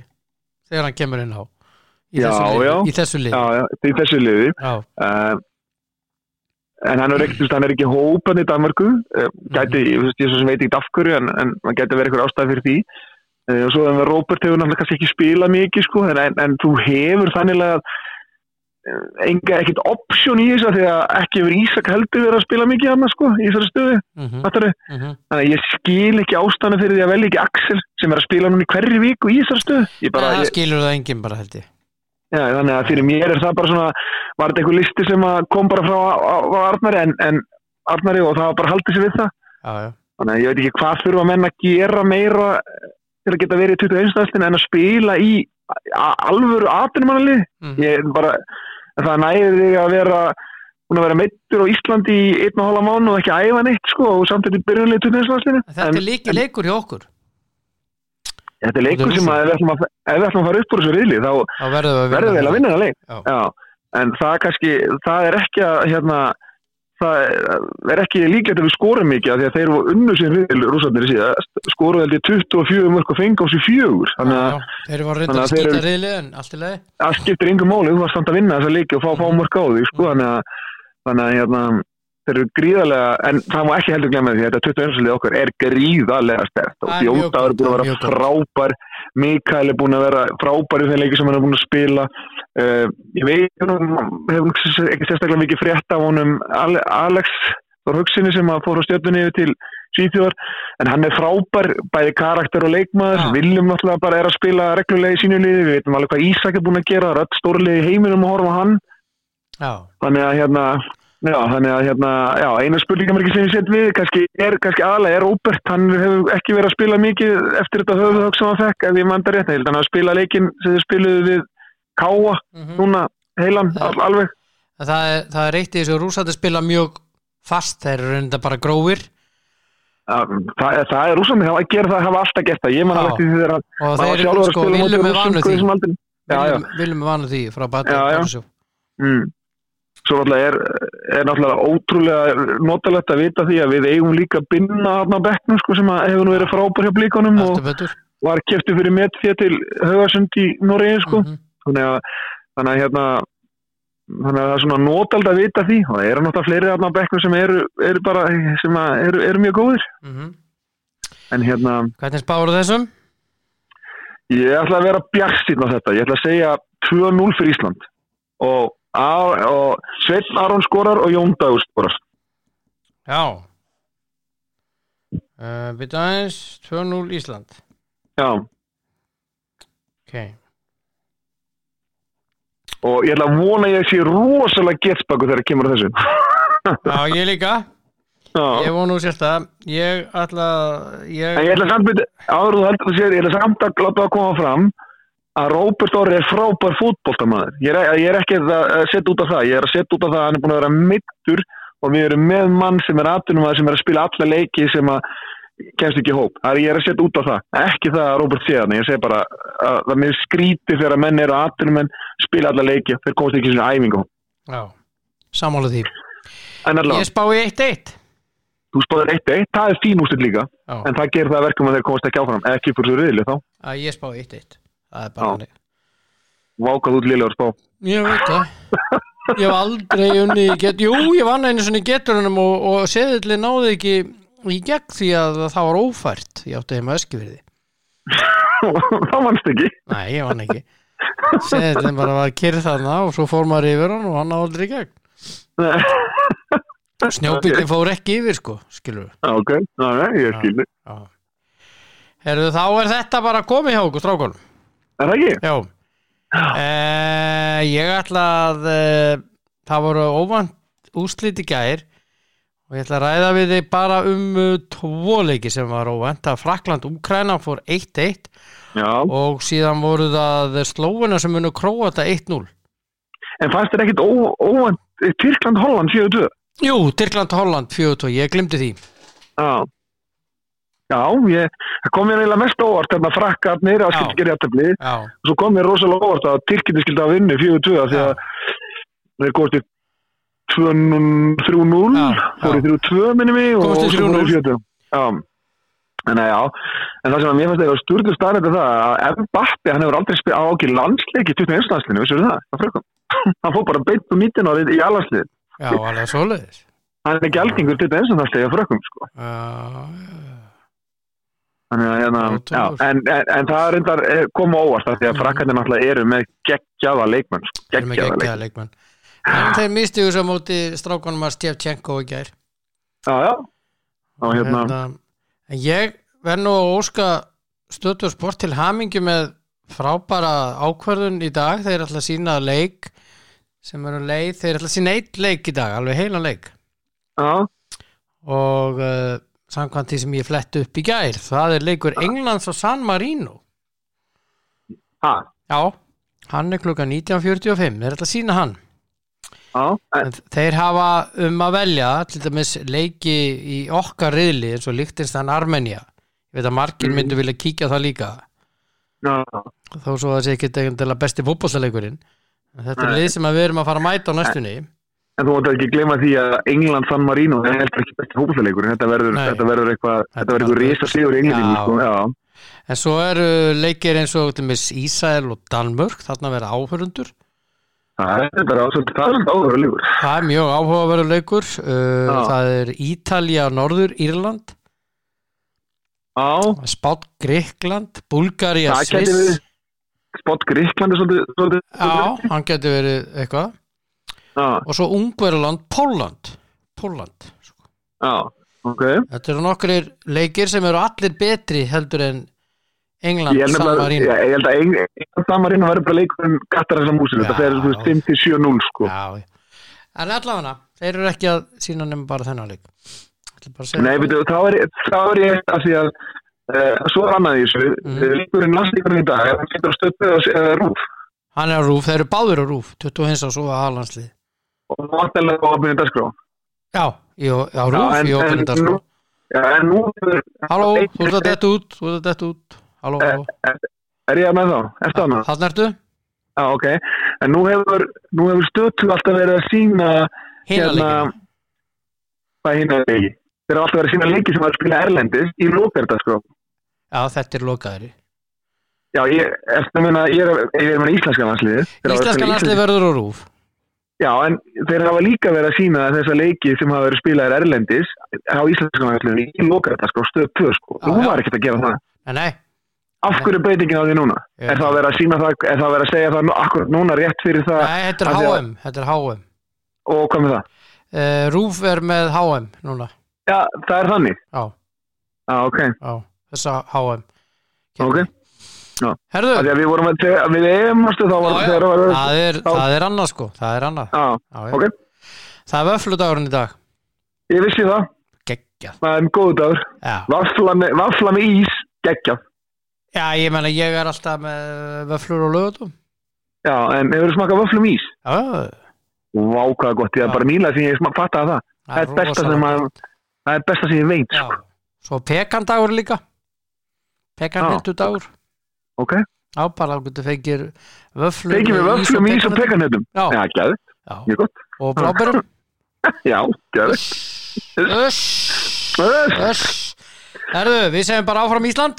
þegar hann kemur inn á í þessu liði. En hann ekki, hann ekki hópan í Danmarku, gæti, ég svo sem veit ekki af hverju, en hann gæti verið eitthvað ástæði fyrir því. Og svo þannig að Róbert hefur náttúrulega kannski ekki spilað mikið, sko, en þú hefur þannilega ekkert option í þess að því að ekki hefur Ísak heldur verið að spila mikið hann, sko, í þessari stöðu. Þannig að ég skil ekki ástæðan fyrir því að velja ekki Axel sem að spila núna í hverri viku í þessari stöðu. Það skilur það enginn bara, held ég. Já, þannig að fyrir mér það bara svona, var þetta eitthvað listi sem kom bara frá Arnari, en Arnari og það var bara haldið sér við það. Já. Þannig að ég veit ekki hvað þurfa menn að gera meira til að geta verið í 21. En að spila í alvöru atvinnumannalið. Það nægir þig að vera meiddur á Íslandi í 1,5 mánuð og ekki æfa neitt, sko, og samt þetta byrjunarlið í 21. Þetta líka leikur hjá okkur. Þetta leikur sem að ef við ætlum að fara upp úr þessu riðli þá verðum við að vinna það leik. Já. En það ekki að það ekki líklegt að við skorum mikið af því að þeir voru unnu sem riðli Rússarnir síðast. Skoruðu held ég 24 mörk og fengu á sig 4. Þeir voru reyndar að skipta riðli en allt í lagi. Það skiptir engu máli, þú varst samt að vinna þessa leiki og fá mörk á því, sko. Þannig að þeir eru gríðarlega, en það má ekki heldur glemma því að þetta 21. Lið okkar gríðarlega sterkt og Jótaður búin að vera frábær, Mikael búin að vera frábær í þeim leiki sem hann búin að spila. Ég veit hefur ekki sérstaklega mikið frétt af honum Alex Þór Haukssyni sem að fór á Stjörnunni yfir til Svíþjóðar, en hann frábær bæði karakter og leikmaður. Willum náttúrulega bara að spila reglulega í sínu liði. Við veitum alveg hvað Ísak búin að gera, rödd stórlið í heiminum að horfa á hann. Þannig að Já, eina spurningamerki sem ég set við kannski kannski aðalega Róbert, hann hefur ekki verið að spila mikið eftir þetta höfuðhögg sem hann fekk, ef ég man það rétt. Ég held hann að spila leikinn sem þið spiluðu við KA núna heilan alveg. Það eitt í þessu Rússarnir spila mjög fast, þeir eru reynda bara grófir. Það Rússarnir hafa að gera það, hafa alltaf gert það. Ég man alveg til því þegar hann var sjálfur að spila móti Rússum. Svo náttúrulega ótrúlega notalegt að vita því að við eigum líka binna á bekknum, sko, sem hefur nú verið frábær hjá Blikunum og var keyptur fyrir metfé til Haugasund í Noregi, sko. Þannig að það svona notalegt að vita því og það náttúrulega fleiri á bekknum sem eru mjög góðir. En hvernig spáir þessum? Ég ætla að vera bjartsýnn á þetta. Ég ætla að segja 2-0 fyrir Ísland og Sveinn Aron skorar og Jón Dagur skorar. Já. Við aðeins 2-0 Ísland. Já. Ok. Og ég ætla að vona ég sé rosalega getspakur þegar kemur þessu. Já, ég líka. Já. Ég vona nú sérst að ég ætla samt að láta að koma fram að Róbert Orri frábær fótboltamaður. Ég ekki að setja út á það. Ég að setja út á það að hann búinn að vera meiddur og við erum með mann sem atvinnumaður sem að spila alla leiki sem að kemst ekki í hóp. Ég að setja út á það. Ekki það að Róbert sé þarna. Ég segi bara að það mér skrýti þegar menn eru atvinnumenn, spila alla leiki, þeir komast ekki í sinni æfingu. Já. Sammála því. Ég spái 1-1. Þú spáir 1-1. Það fín úrslit líka. Já. En það gerir það verkum að þeir komast ekki áfram. Ekki fyrir svo riðli þá. Ég spái 1-1. Það bara þannig. Vákað út lélegur spá. Ég veit það. Ég hef aldrei unni ég vann einu sinni Geturunum og seðilli náði ekki í gegn því að það var ófært. Ég átti heima Eskifirði. Það vannst ekki? Nei, ég vann ekki. Seðillin bara var kyrr þarna og svo fór maður yfir hann og hann náði aldrei í gegn. Snjóbíllinn fór ekki yfir, sko, skilur við. Ok, ég skilur. Heyrðu, þá þetta bara komið hjá okkur strákunum. Það ekki? Já. Ég ætla að það voru óvænt úrslit í gær og ég ætla að ræða við þig bara tvo leiki sem var óvænt. Það Frakkland Úkraína fór 1-1. Já. Og síðan voru það Slóvenar sem unnu Króata 1-0. En fannst þér ekkert óvænt Tyrkland Holland 4-2? Jú, Tyrkland Holland 4-2. Ég gleymdi því. Já. Já, það kom mér eiginlega mest óvart að frakkarnir að skyldi gera jafntefli og svo kom mér rosalega óvart að Tyrkirnir skyldu að vinna 4-2 því að þeir komust í 3-0 fóru 3-2 minni mig og svo fóru 4-2 en það sem að mér fannst eiginlega stúrðu staðreynd það að Mbappé hann hefur aldrei spilað á ekki landsleik í 21. Landsliðinu, vissirðu það? Hann fór bara beint úr mítina og í A-landsliðið. Já, alveg svoleiðis. Hann ekki algengur 21. Landsliðið hjá frökkum sko. En það reyndar koma óvart af því að frakkarnir náttúrulega eru með geggjaða leikmenn. En þeir mistu þessu á móti strákunum að Stevchenko í gær. Já. En ég verð nú að óska Stöddu Sport til hamingju með frábæra ákvörðun í dag. Þeir ætla að sýna leik sem eru leið. Þeir ætla að sýna einn leik í dag, alveg heilan leik. Já. Og samkvæmt því sem ég fletti upp í gær, það leikur Englands og San Marino. Já, hann klukkan 19:45, þeir ætla að sýna hann. Þeir hafa að velja, til dæmis leiki í okkar riðli, eins og Liechtenstein Armenia. Ég veit að margir myndu vilja kíkja það líka. Þó svo það sé ekki endilega besti fótboltaleikurinn. Þetta lið sem við erum að fara að mæta á næstunni. En þú mátt ekki gleyma því að England San Marino er heldur ekki besti fótboltaleikurinn. Þetta verður eitthvað risasigur í Englandi. Já. En svo eru leikir eins og Ísrael og Danmörk, þarna verða áhörundur. Það er áhörundur. Það er mjög áhugaverður leikur. Það er Ítalía, Norður Írland. Spánn, Grikkland, Búlgaría, Sviss. Spánn, Grikkland er svolítið. Já, hann gæti verið eitthvað. Og svo Ungverjaland, Pólland. Þetta eru nokkrir leikir sem eru allir betri heldur en England San Marino. Ég held að England San Marino verður bara leikur um kattarins á músinu. Þetta fer 5-7-0 sko. Já. En allavega, þeir eru ekki að sýna nema bara þennan leik. Nei, veitu, þá er ég að því að svo annað í þessu. Leikurinn landsleikurinn í dag, hann getur að stöðbæða RÚV. Hann á RÚV, þeir eru báðir á RÚV, 21 og svo A-landslið. Og vantanlega á opinni dagskrá. Já, á RÚV í opinni dagskrá. Já, en nú Halló, þú ert að detta út. Halló. Er ég með þá? Ertu annað? Þarna ertu? Já, ok. En nú hefur Stötu alltaf verið að sýna hina leiki. Þeir eru alltaf verið að sýna leiki sem var að spila erlendis í lokaðardagskrá. Já, þetta lokaðari. Já, ég er með íslenska landsliðið. Íslenska landsliðið verður á RÚV. Já, en þeir hafa líka verið að sýna þessa leiki sem hafa verið spilaðir erlendis á íslenska landsliðinu í lokaðardagskrá Stöð 2 sko. Nú var ekkert að gera það. Nei. Af hverju breytingin á því núna? Já. Er það verið að sýna það, er það verið að segja það akkurat núna rétt fyrir það? Nei, þetta er HM. Og hvað með það? RÚV er með HM núna. Já, það er þannig. Já, ok. Já, þessa HM. Ok. Já. Herðu. Af því að við EM-astu þá var það þegar. Það er annað sko, það er annað. Já, ok. Það er vöfludagurinn í dag. Ég vissi það. Geggjað. Það er góður dagur. Já. Vafla með ís, geggjað. Já, ég meina ég er alltaf með vöflur og lögutum. Já, en hefur þú smakað vöflum ís? Já. Vá, hvað gott, ég bara nýlega því ég fattaði það. Það er besta sem ég veit sko. Svo pekandagur líka. Pekanhettudagur. Ok. Já, bara alveg fengir vöflum. Fengir við vöflum ís og pekanhettum. Já, geðveikt. Mjög gott. Og bláberum. Já, geðveikt. Öss. Herðu, við segjum bara áfram Ísland.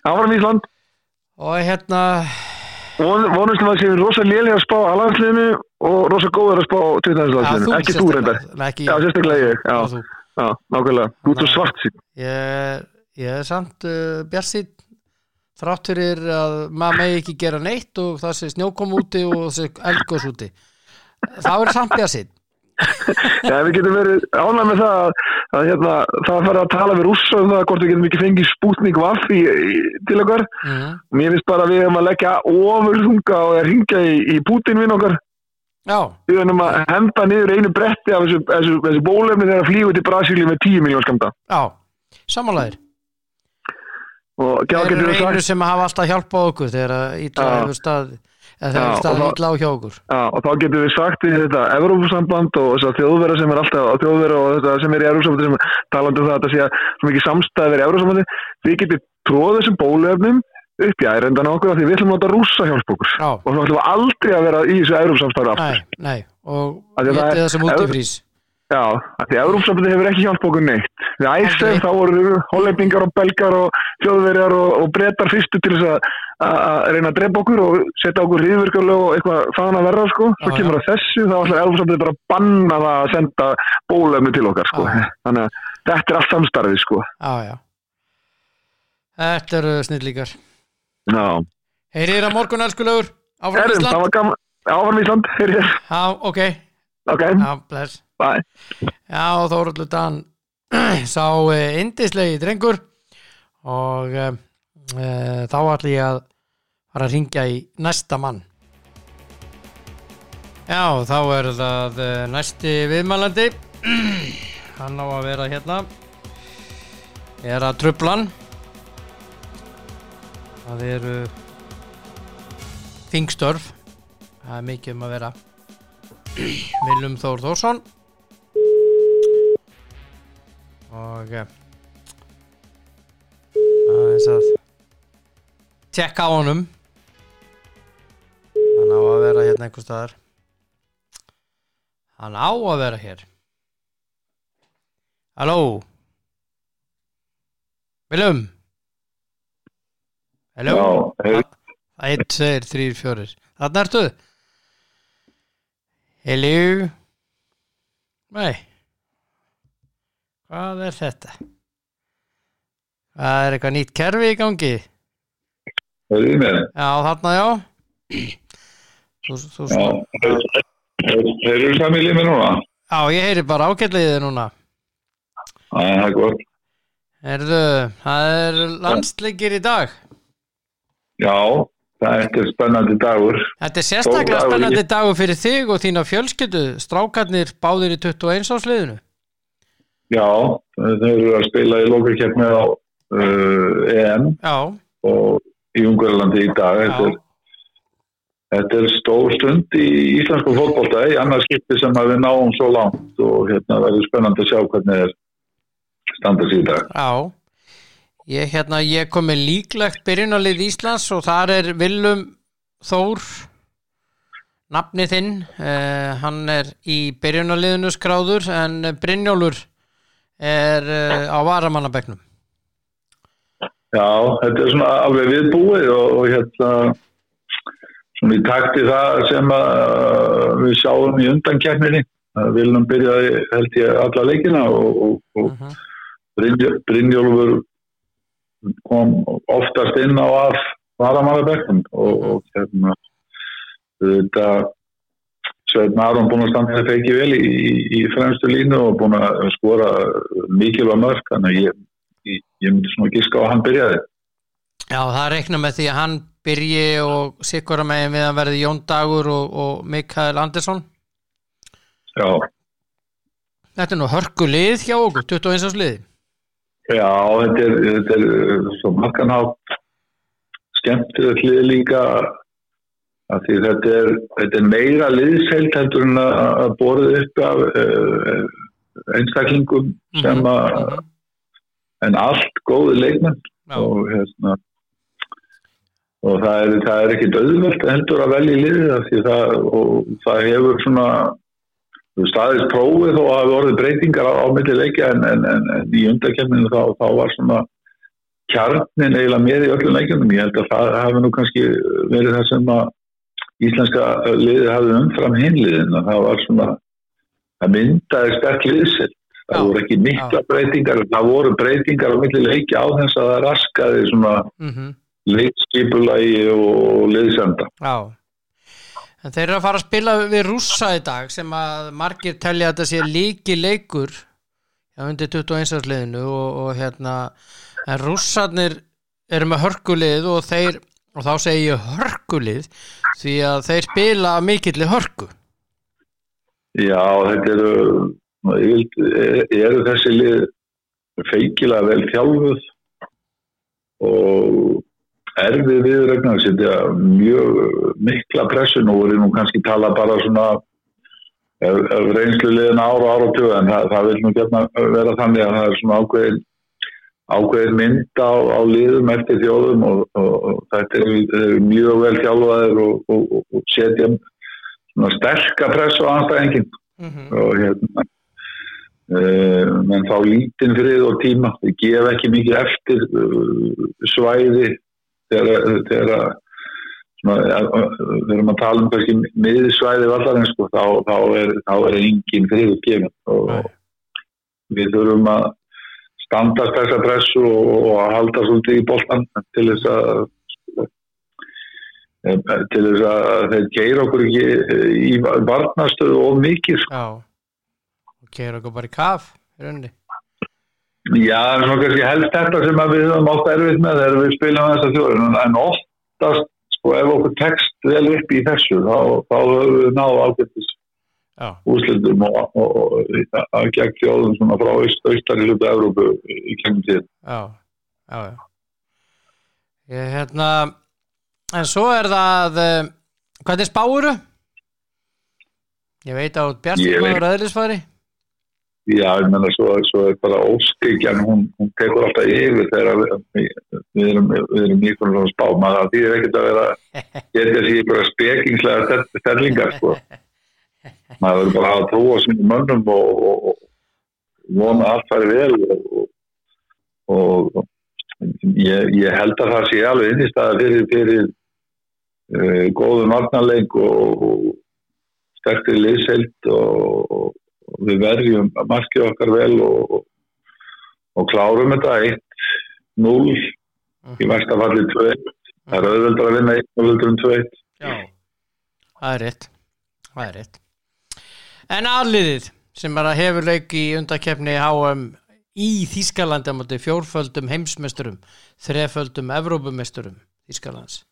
Og vonumst að séum rosa lélega að spá allandsliðinu og rosa góður að spá tveitaðinslandsliðinu. Ekki þú reyndar. Já, sérstaklega ég. Já, nákvæmlega. Þú ert svo svartsýn. Ég er samt bjartsýn þrátt fyrir að maður megi ekki gera neitt og það sé snjókoma úti og það sé eldgos úti. Þá er samt bjartsýn. Já, við getum verið ánægð með það að hérna, það fara að tala við Rússa um það hvort við getum ekki fengið Sputnik Vaff til okkar. Mér finnst bara að við hefum að leggja ofurþunga og að hringja í Putin vin okkar. Já. Við erum að henda niður einu bretti af þessu bólefni þegar að flýgur til Brasilíu með 10 milljón skammta. Já, samanlægir. Þeir eru einu sem hafa alltaf hjálpað okkur þegar að ítla hefur stað... og þá getum við sagt í þetta Evrópusamband og þess að þjóðverða sem alltaf þjóðverða og þetta sem í Evrópusambandi sem talandi um það að þetta sé að svo mikið samstæði verið í Evrópusambandi, við getum tróð þessum bóluefnum upp í ærendan okkur af því við ætlum að láta Rússa hjálpa okkur og þá ætlum við aldrei að vera í þessu Evrópusamstarfi aftur. Nei, og getið þessum útifrís. Já, af því Evrópusambandi hefur ekki hjálpa okkur neitt. Við æsum, þá voru Hollendingar og Belgar og Þjóðverjar og Bretar fyrstu til þess að reyna að drepa okkur og setja okkur hryðjuverkalög og eitthvað faðan að verra sko. Svo kemur að þessu, þá ætlar Evrópusambandið bara að banna það að senda bóluefni til okkar sko. Þannig að þetta allt samstarfið sko. Já. Þetta snillíkar. Já. Heyrið á morgun, elskulegur. Áfram Ísland. Það var gaman. Áfram Ísland, heyrið. Já, ok. Já, bless. Bye. Já, Þórhallur Dan sá yndislegi drengur og þá ætla ég að fara að hringja í næsta mann. Já, þá það næsti viðmælandi. Hann á að vera hérna. Að truflan. Það þingstörf. Það mikið að vera. Willum Þór Þórsson. Og að tjekka á honum. Hann á að vera hérna einhvers staðar. Hann á að vera hér. Halló. Willum. Halló. 1, 2, 3, 4. Þarna ertu. Hello. Nei. Hvað þetta? Það eitthvað nýtt kerfi í gangi. Já, þarna já. Þú Já, heyrðu samíli með núna? Já, ég heyri bara ágætlega þið núna. Það gott. Heyrðu, það landsleikir í dag. Já, það ekki spennandi dagur. Þetta sérstaklega spennandi dagur fyrir þig og þína fjölskyldu, strákarnir báðir í 21 ársliðinu. Já, þau eru að spila í lokakeppni á EM. Já. Og í Ungverjalandi í dag. Þetta stór stund í íslensku fótbolta, í annars skipti sem að við náum svo langt og hérna verður spennandi að sjá hvernig standa sig í dag. Já, ég kom með líklegt byrjunarlið Íslands og þar Willum Þór, nafni þinn, hann í byrjunarliðinu skráður en Brynjólfur á varamannabekknum. Já, þetta svona alveg viðbúið og hérna svona í takti það sem að við sjáum í undankeppninni. Willum byrjaði held ég alla leikina og Brynjólfur kom oftast inn á af varamannabekknum og hérna þetta Sveinn Aron búin að standa þetta ekki vel í fremstu línu og búin að skora mikilvæg mörk, þannig að ég myndi svona giska á að hann byrjaði. Já, það reikna með því að hann byrji og sikkora megin við að verði Jón Dagur og Mikael Andersson. Já. Þetta nú hörkulið hjá okkur, 21 árs liði. Já, þetta er svo markanhátt skemmtilegt lið líka að því þetta er meira liðsheild heldur en að borðið upp af einstaklingum sem en allt góði leikmenn og hérna og það er ekki auðvelt heldur að velja liðið af því það hefur svona staðist prófið þó að hafi orðið breytingar á milli leikja en í undankeppninni þá var svona kjarninn eiginlega með í öllum leikjunum. Ég held að það hafi nú kannski verið það sem að íslenska liðið hafði umfram hinliðin og það var svona að myndaði sterk liðsett. Það voru ekki mikla breytingar, það voru breytingar á milli leikja á þess að það raskaði svona leikskipulagi og liðsenda. Já, En þeir eru að fara að spila við Rússa í dag sem að margir telja að þetta sé líki leikur undir 21 árs liðinu og hérna en Rússarnir eru með hörkulið og þeir og þá segi ég hörkulið því að þeir spila mikilli hörku. Já, þetta eru þessi lið feikilega vel þjálfuð og erfið viðregna að setja mjög mikla pressu nú voru nú kannski tala bara svona reynslu liðin ára en það vil nú gjarna vera þannig að það svona ákveðin mynd á liðum eftir þjóðum og þetta mjög vel þjálfaðir og setja svona sterka pressu á andstæðinginn og hérna menn þá lítinn frið og tíma þau gefa ekki mikið eftir svæði þegar maður tala kannski miðsvæði vallarins sko, þá er engin friður gefinn og við þurfum að standast þessa pressu og að halda svolítið í boltann til þess að þeir geyra okkur ekki í varnarstöðu of mikið sko. Keyra okkur bara í kaf í rauninni. Já, en svona kannski helst þetta sem við höfum átt erfitt með þegar við spilum með þessa þjóðir, en oftast sko, ef okkur tekst vel upp í þessu þá höfum við náð ágætis úrslitum og gegn þjóðum svona frá austari hluta Evrópu í gegnum tíð. Já. En svo það hvernig spáuru? Ég veit að Bjartur var eðlisfari. Já, ég meina svo bara óskikjan, hún tekur alltaf yfir þegar við erum mikilvæg að spá, maður því ekkert að vera, getið því bara spekingslega stellingar, sko. Maður verður bara að trúa sínum mönnum og vona allt fari vel og ég held að það sé alveg innistæða fyrir góðum varnarleik og sterkri liðsheild og við verjum markið okkar vel og klárum þetta 1-0 í versta falli 2-1. Það auðveldara að vinna 1-0 en 2-1. Já. Það er rétt. En aðliðið sem bara hefur leik í undankeppni HM í Þýskalandi á móti fjórföldum heimsmeisturum, þreföldum Evrópumeisturum Þýskalands.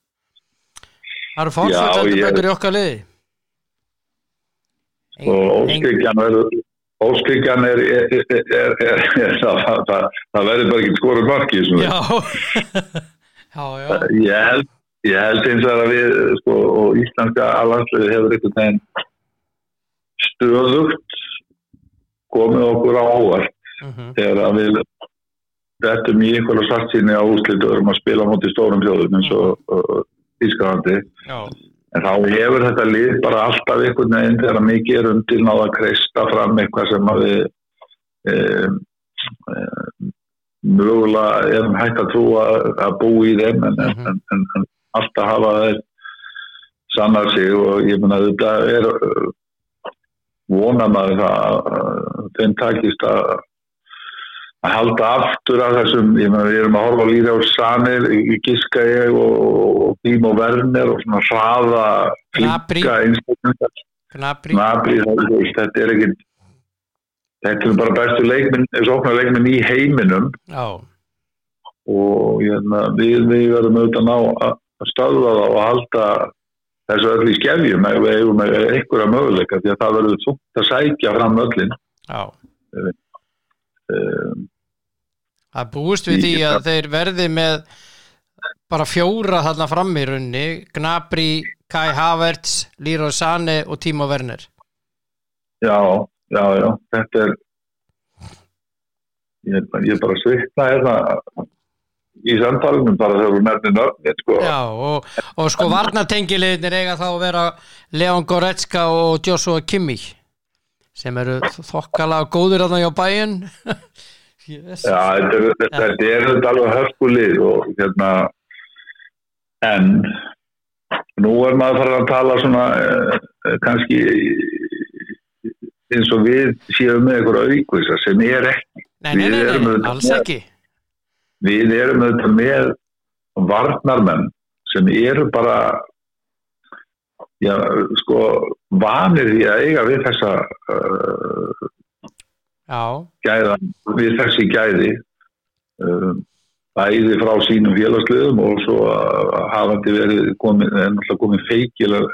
Það eru fórföldandi betur í okkar liði. Óskikjan það verður bara ekki skora marki já. Ég held eins að við sko, og íslenska landslið hefur einhvern veginn stöðugt komið okkur á óvart þegar við rettum í einhverja svartsýni á úrslitum erum að spila móti stórum þjóðum eins og Þýskalandi En þá hefur þetta lið bara alltaf einhvern veginn þegar mikið til náð að kreista fram eitthvað sem að við mögulega erum hægt að trúa að búa í þeim en alltaf hafa þeir sannar sig og ég meina þetta vonar maður það þeim takist að halda aftur af þessum, ég meina við erum að horfa líra úr Sanir, giska ég og Timo Werner og svona hraða flinka einstaklingar. Gnabry, þetta ekki þetta bara bestu leikmenn, sóknar leikmenn í heiminum. Já. Og við verðum auðvitað að stöðva það og halda þessu öll í skefjum ef við eigum einhverja möguleika því að það verður þungt að sækja fram öllin. Já. Að búist við því að þeir verði með bara 4 þarna fram í runni Gnabry, Kai Havertz, Leroy Sané og Timo Werner Já, þetta ég bara svitna í samtalinu bara þegar við nefnir nöfnir sko. Já, og sko varnatengileginir eiga þá að vera Leon Goretzka og Joshua Kimmich sem eru þokkalega góðir þarna hjá bæinn. Yes. Já, þetta alveg hörkulið og en nú maður farið að tala svona kannski eins og við séum með einhverja aukvisa sem ekki. Nei, alls ekki. Við erum auðvitað með varnarmenn sem bara já, sko, vanir í að eiga við þessa gæða, við þessi gæði bæði frá sínum félagsliðum og svo hafandi verið komin feikileg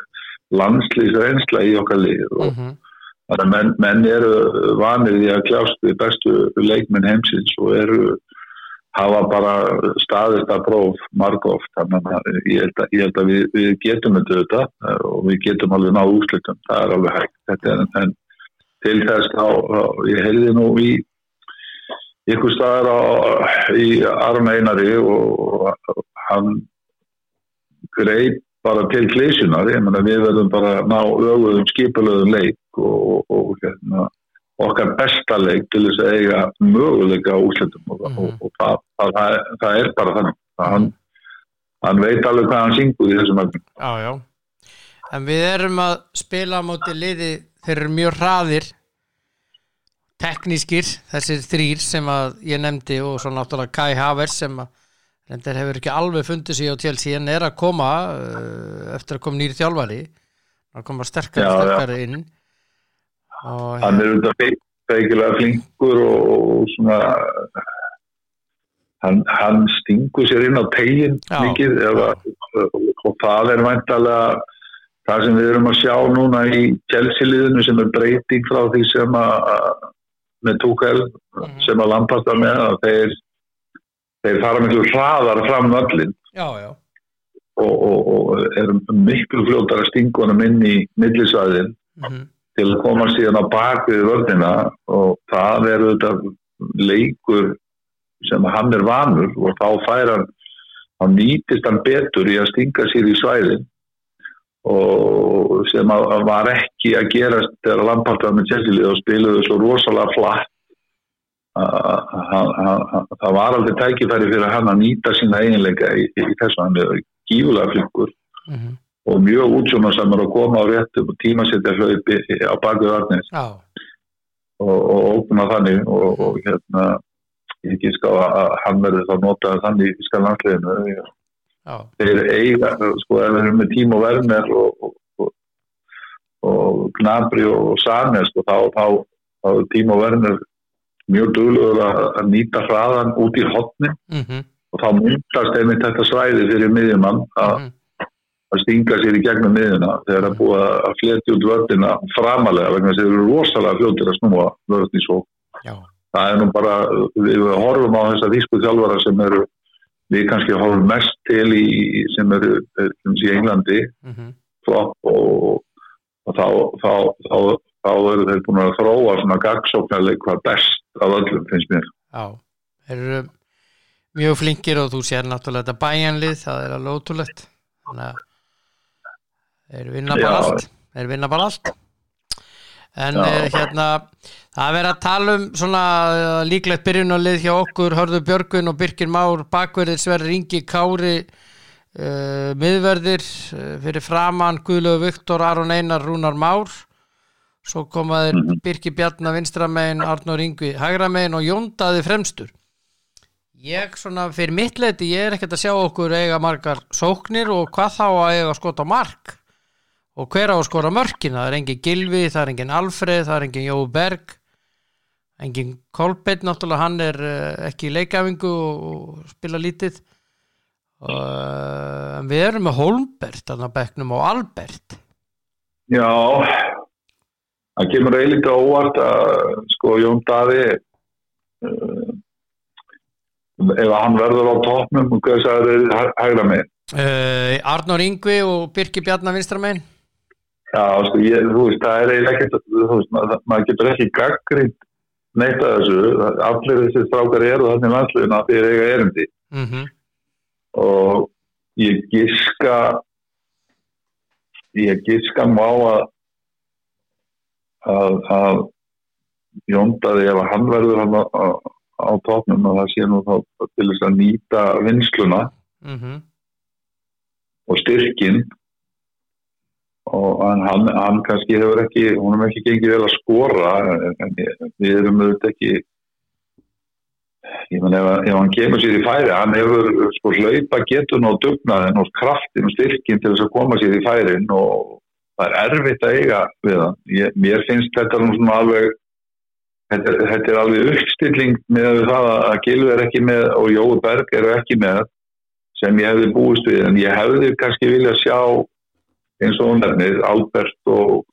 landsliðsreynsla í okkar lið og þannig að menn eru vanir í að kljást við bestu leikmenn heimsins og eru hafa bara staðist að próf margoft, þannig að ég held að við getum þetta og við getum alveg náð úrslitum, það alveg hægt, en til þess þá ég heyrði nú í ykkur staðar í Aron Einari og hann greip bara til klísunar, ég meina við verðum bara ná öguðum skipulöðum leik og okkar besta leik til þess að eiga möguleika á úrslitum og það bara þannig hann veit alveg hvað hann syngur í þessum efnum. En við erum að spila á móti liði, þeir eru mjög hraðir teknískir, þessir þrír sem að ég nefndi og svo náttúrulega Kai Havers sem að reyndar hefur ekki alveg fundið sig á Chelsea en að koma eftir að koma nýr þjálfari að koma sterkari inn. Hann er þetta feikilega flinkur og svona hann stingur sér inn á teginn mikið og það væntanlega það sem við erum að sjá núna í Chelsea-liðinu sem breyting frá því sem að með Tuchel sem að lampast að með að þeir fara miklu hraðar fram völlinn og erum miklu fljótari að stinga honum inn í millisvæðin til að koma síðan á bak við vörnina og það þetta leikur sem hann vanur og þá hann nýtist hann betur í að stinga sér í svæðin og sem að var ekki að gerast þegar að Lampard var með Chelsea og spilaði svo rosalega flatt það var aldrei tækifæri fyrir hann að nýta sína eiginleika í þessu, hann gífulega flinkur og mjög útsjónarsamur að koma á réttum og tímasetja hlaupi á bakið varnir og ópna þannig og ég giska að hann verður þá notaður þannig í ískan landsliðinu þeir eiga sko ef þeir eru með Timo Werner og Gnabry og Sané sko þá Timo Werner mjög duglegur að nýta hraðan út í hornin og þá myndast einmitt þetta svæði fyrir miðjumann að stinga sér í gegnum miðjuna þegar að búa að fletja út vörnina framalega vegna þeir eru rosalega fljótir að snúa vörn í svo. Það nú bara, við horfum á þessa þýsku þjálfara sem eru, við kannski horfum mest til í, sem eru í Englandi og þá eru þeir búin að þróa svona gagnsóknarleik hvað best af öllum finnst mér. Þeir eru mjög flinkir og þú sér náttúrulega þetta bæjanlið, það alveg ótrúlegt. Þannig að Þeir vinna bara allt. En það að tala svona líklegt byrjunarlið hjá okkur, Hörður Björgvin og Birkir Már, bakverðir Sverrir Ingi, Kári, miðverðir, fyrir framan Guðlaugur Viktor, Aron Einar, Rúnar Már, svo koma þeir Birkir Bjarna vinstra megin, Arnór Ingvi hægra megin og Jón Daði fremstur. Ég svona fyrir mitt leiti, ég ekkert að sjá okkur eiga margar sóknir og hvað þá að eiga skota mark og hver á að skora mörkin, það engin Gylfi, það engin Alfreð, það engin Jói Berg, engin Kolbeinn náttúrulega, hann ekki í leikæfingu og spila lítið, en við erum með Hólmbert, þannig að bekknum á Albert. Það kemur eiginlega óvart að sko Jón Daði ef hann verður á toppnum og hvað sagði þeir hægra megin Arnór Ingvi og Birkir Bjarna vinstra megin sko ég, það ekkert maður getur ekki gagnrýnt neitt að þessu allir þessi strákar þarna í landsliðinu að þeir eiga erindi og ég giska má að Jón Daði ef hann verður á toppnum og það sé nú þá til þess að nýta vinsluna og styrkin og hann kannski hefur ekki, hún ekki gengið vel að skora en við erum auðvitað ekki ég meina ef hann kemur sér í færi hann hefur sko hlaupa getuna og dugnaðin og kraftin og styrkin til þess að koma sér í færin og það er erfitt að eiga við það. Mér finnst þetta svona alveg, þetta alveg uppstilling með það að Gylfi ekki með og Jói Berg ekki með sem ég hefði búist við, en ég hefði kannski vilja sjá eins og nefnir Albert og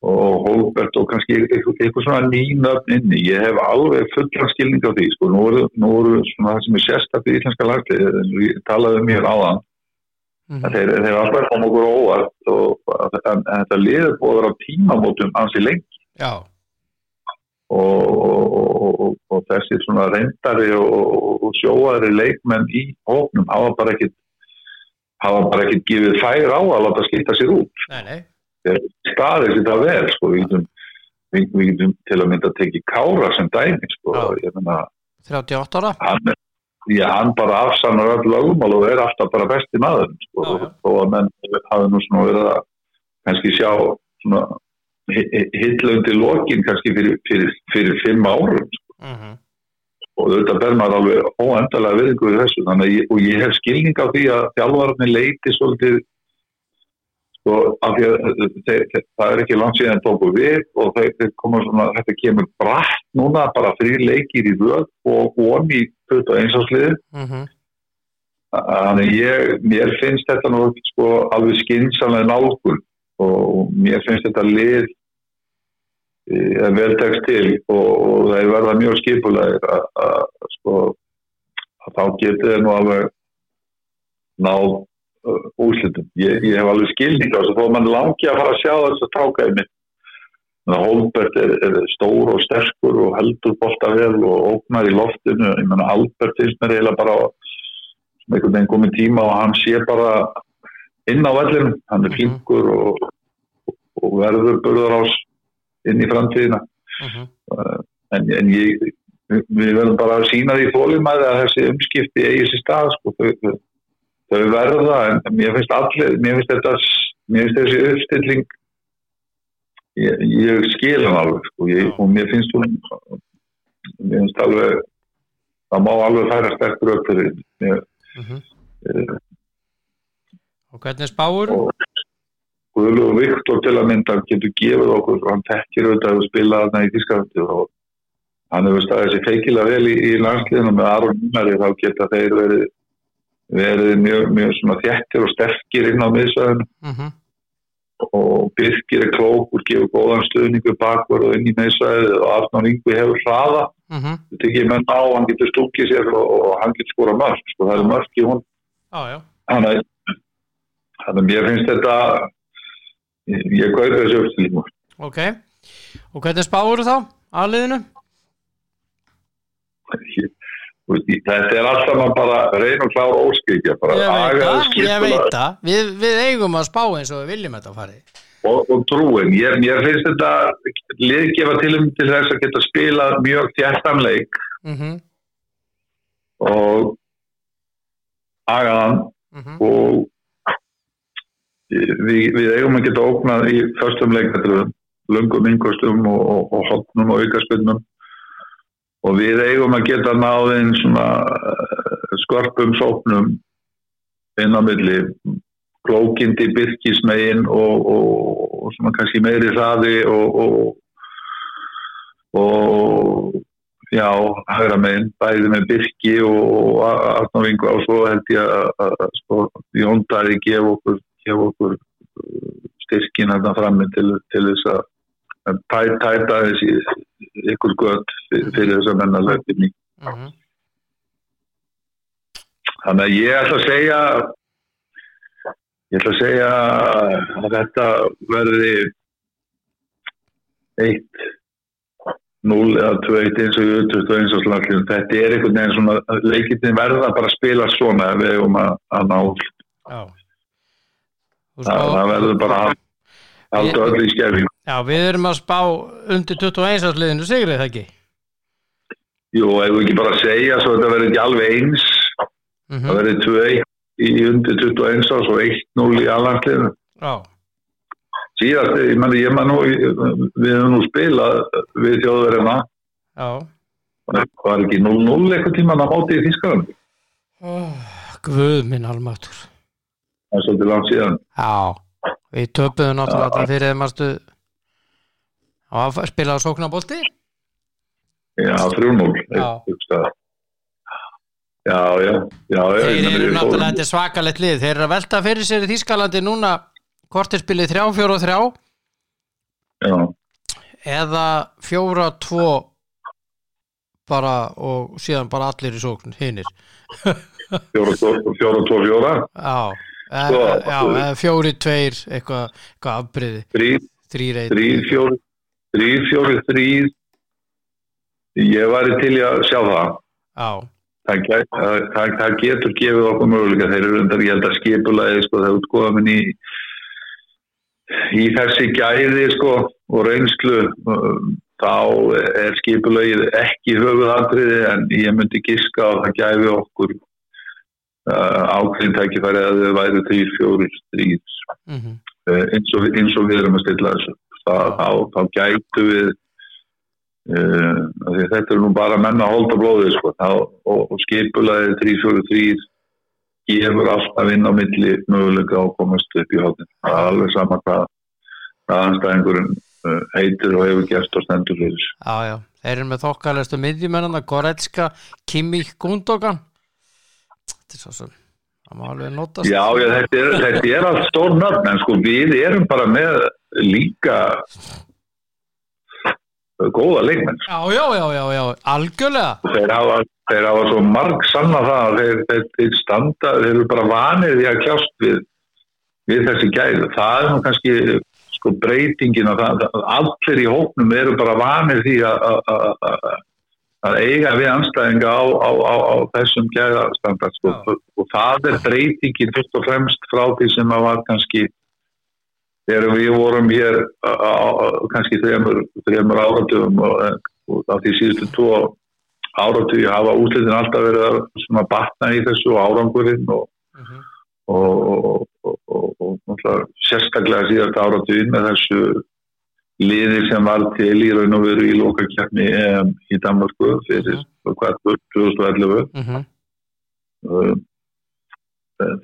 Hólbert og kannski eitthvað svona ný nöfn inni. Ég hef alveg fullan skilning á því, sko. Nú eru svona það sem sérstakt í íslenska landsliðið, eins og ég talaði mér áðan. Þeir alltaf kom okkur óvart og þetta liður búið að vera tímamótum ansi lengi. Já. Og þessi svona reyndari og sjóaðri leikmenn í hóknum hafa bara ekki gefið færi á að láta skipta sér út. Nei. Þeir staðið sér það vel, sko. Við getum til að mynda að teki Kára sem dæmi, sko. Já. Ég meina, 38 ára? Hann bara afsannar öll lögumál og alltaf bara besti maður, sko. Já. Og að menn hafi nú svona verið að kannski sjá svona hillandi lokin kannski fyrir 5 árum, sko. Og þetta ber maður alveg óendalega virðingu við þessu, þannig að ég hef skilning á því að þjálfararnir leiti svolítið, sko, af því að það ekki langt síðan tóku við og þeir koma svona, þetta kemur bratt núna, bara 3 leikir í vöð og í 21 ársliðið. Þannig mér finnst þetta nú, sko, alveg skynsamlega nálgun og mér finnst þetta lið vel tekst til og þeir verða mjög skipulegir að sko að þá geti þeir nú alveg náð úrslitum. Ég hef alveg skilning á þessu, þó mann langi að fara að sjá þessu stráka einmitt. Hólbert stór og sterkur og heldur bolta vel og ógnar í loftinu. Ég meina Albert finnst mér eiginlega bara sem einhvern veginn kominn tíma og hann sé bara inn á vellinum, hann flinkur og verður burðarás inn í framtíðina. En við verðum bara að sýna því þolinmæði að þessi umskipti eigi sér stað, sko. Þau verða, en mér finnst þessi uppstilling, ég skil hann alveg, sko. Og mér finnst alveg, það má alveg færa sterkur upp fyrir. Og hvernig spáur? Guðlaugur Victor til að mynda getur gefið okkur, hann þekkir auðvitað að spila þarna í Þýskalandi og hann hefur staðið sér feikilega vel í landsliðinu með Aron Unari, þá geta þeir verið mjög, mjög svona þéttir og sterkir inn á miðsvæðinu. Og Birkir klókur, gefur góðan stuðningu bakvörð og inn í miðsvæðið og Arnar Ingvi hefur hraða. Þetta ekki menn á, hann getur stúkið sér og hann getur skorað mörk, sko, það mörk í honum. Já. Þannig að mér finnst þetta, ég kaupi þessu uppstillingu. Ok, og hvernig spáir þá að liðinu? Þetta alltaf mann bara reyn og klár óskikja. Ég veit það, við eigum að spá eins og við viljum þetta farið. Og trúin, mér finnst þetta liðgefa til þess að geta spilað mjög þjættan leik. Og agaðan og við eigum að geta ógnað í föstum leikatriðum, löngum innkostum og hotnum og aukaspinnum og við eigum að geta náðinn svona skörpum sóknum inn á milli, klókindi Birkismegin og svona kannski meiri hraði og já, hægra megin, bæði með Birki og Arnar Ingva og svo held ég að Jón Daði gefa okkur styrkin þarna frammi til þess að tæta þessi ykkur gött fyrir þess að menna lögfinni. Þannig að ég ætla að segja að þetta verði 1-0 eða 2-1 eins og öðru eins og slagsliðum. Þetta einhvern veginn svona leikirnir verða bara að spila svona ef við eigum að ná. Já. Það verður bara allt öll í skefing. Já, við erum að spá undir 21 ársliðinu, sigrið það ekki? Jú, ef við ekki bara að segja, svo þetta verður ekki alveg eins. Það verður 2-1 í undir 21 árs og 1-0 í allandsliðinu. Já. Síðast, ég man nú, við höfum nú spilað við Þjóðverjana. Já. Það var ekki 0-0 eitthvað tímann að móti í Þýskalandi. Guð minn almáttur. Það svolítið langt síðan. Já, Við töpuðum náttúrulega fyrir marstu að spila á sóknabolti. Já, 3-0. Já. Þeir eru náttúrulega, þetta svakalegt lið. Þeir eru að velta fyrir sér í Þýskalandi núna korterspilið 3-4-3. Já. Eða 4-2 bara og síðan bara allir í sókn hinir. 4-2-4. Já, 4-2 eitthvað afbrigði. 3-4-3. Ég væri til í að sjá það. Já. Það getur gefið okkur möguleika. Þeir eru undar, ég held að skipulagi, þeir útgóða minn í þessi gæði, og reynslu, þá skipulagið ekki höfuðatriði, en ég myndi giska að það gæfi okkur ákveðin tækifæri að þau væri 3-4-3 eins og við erum að stilla þessu. Þá gætu við því þetta nú bara menn að holda blóðið og skipulagið 3-4-3 gefur alltaf inn á milli möguleika og komast upp í hálfinn. Það alveg sama hvað anstæðingurinn heitir og hefur gert og stendur fyrir. Já. Þeir eru með þokkalestu miðjumennana, Goretzka, Kimmich, Gundogan. Þetta svo sem það má alveg notast. Já, þetta er allt stór nöfn, en við erum bara með líka góða leikmenn. Já, algjörlega. Þeir hafa svo marg sanna það, þeir standa, þeir eru bara vanir því að kljást við þessi gæðu. Það er nú kannski breytingin að allir í hóknum eru bara vanir því að eiga við anstæðinga á þessum gæðastandard og það breytingin fyrst og fremst frá því sem að var kannski þegar við vorum hér kannski 3 áratugum og á því síðustu 2 áratugi hafa útlitin alltaf verið svona batna í þessu árangurinn og sérstaklega síðast áratuginn með þessu liði sem var til í raun og veru í lokakeppni í Danmörku fyrir 2011.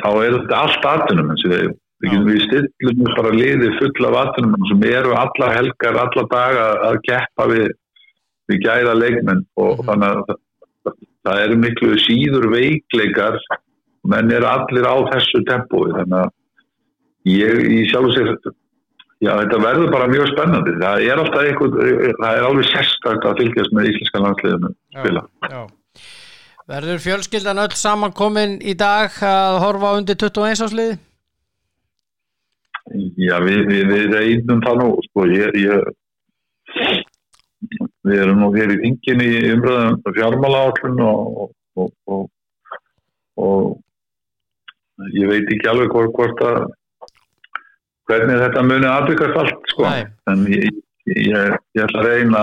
Þá er þetta allt atvinnumenn sem við stillum bara liði full af atvinnumenn sem eru alla helgar, alla daga að keppa við gæða leikmenn og þannig að það eru miklu síður veikleikar menn eru allir á þessu tempói, þannig að ég sjálf sér, þetta verður bara mjög spennandi. Það er alltaf það er alveg sérstakt að fylgjast með íslenska landsliðinu spila. Já. Verður fjölskyldan öll saman komin í dag að horfa undir 21 árs liði? Já, við reynum það nú, við erum nú hér í þinginu í umræðum fjármálaáætlun og ég veit ekki alveg hvernig þetta muni atvikast allt en ég ætla að reyna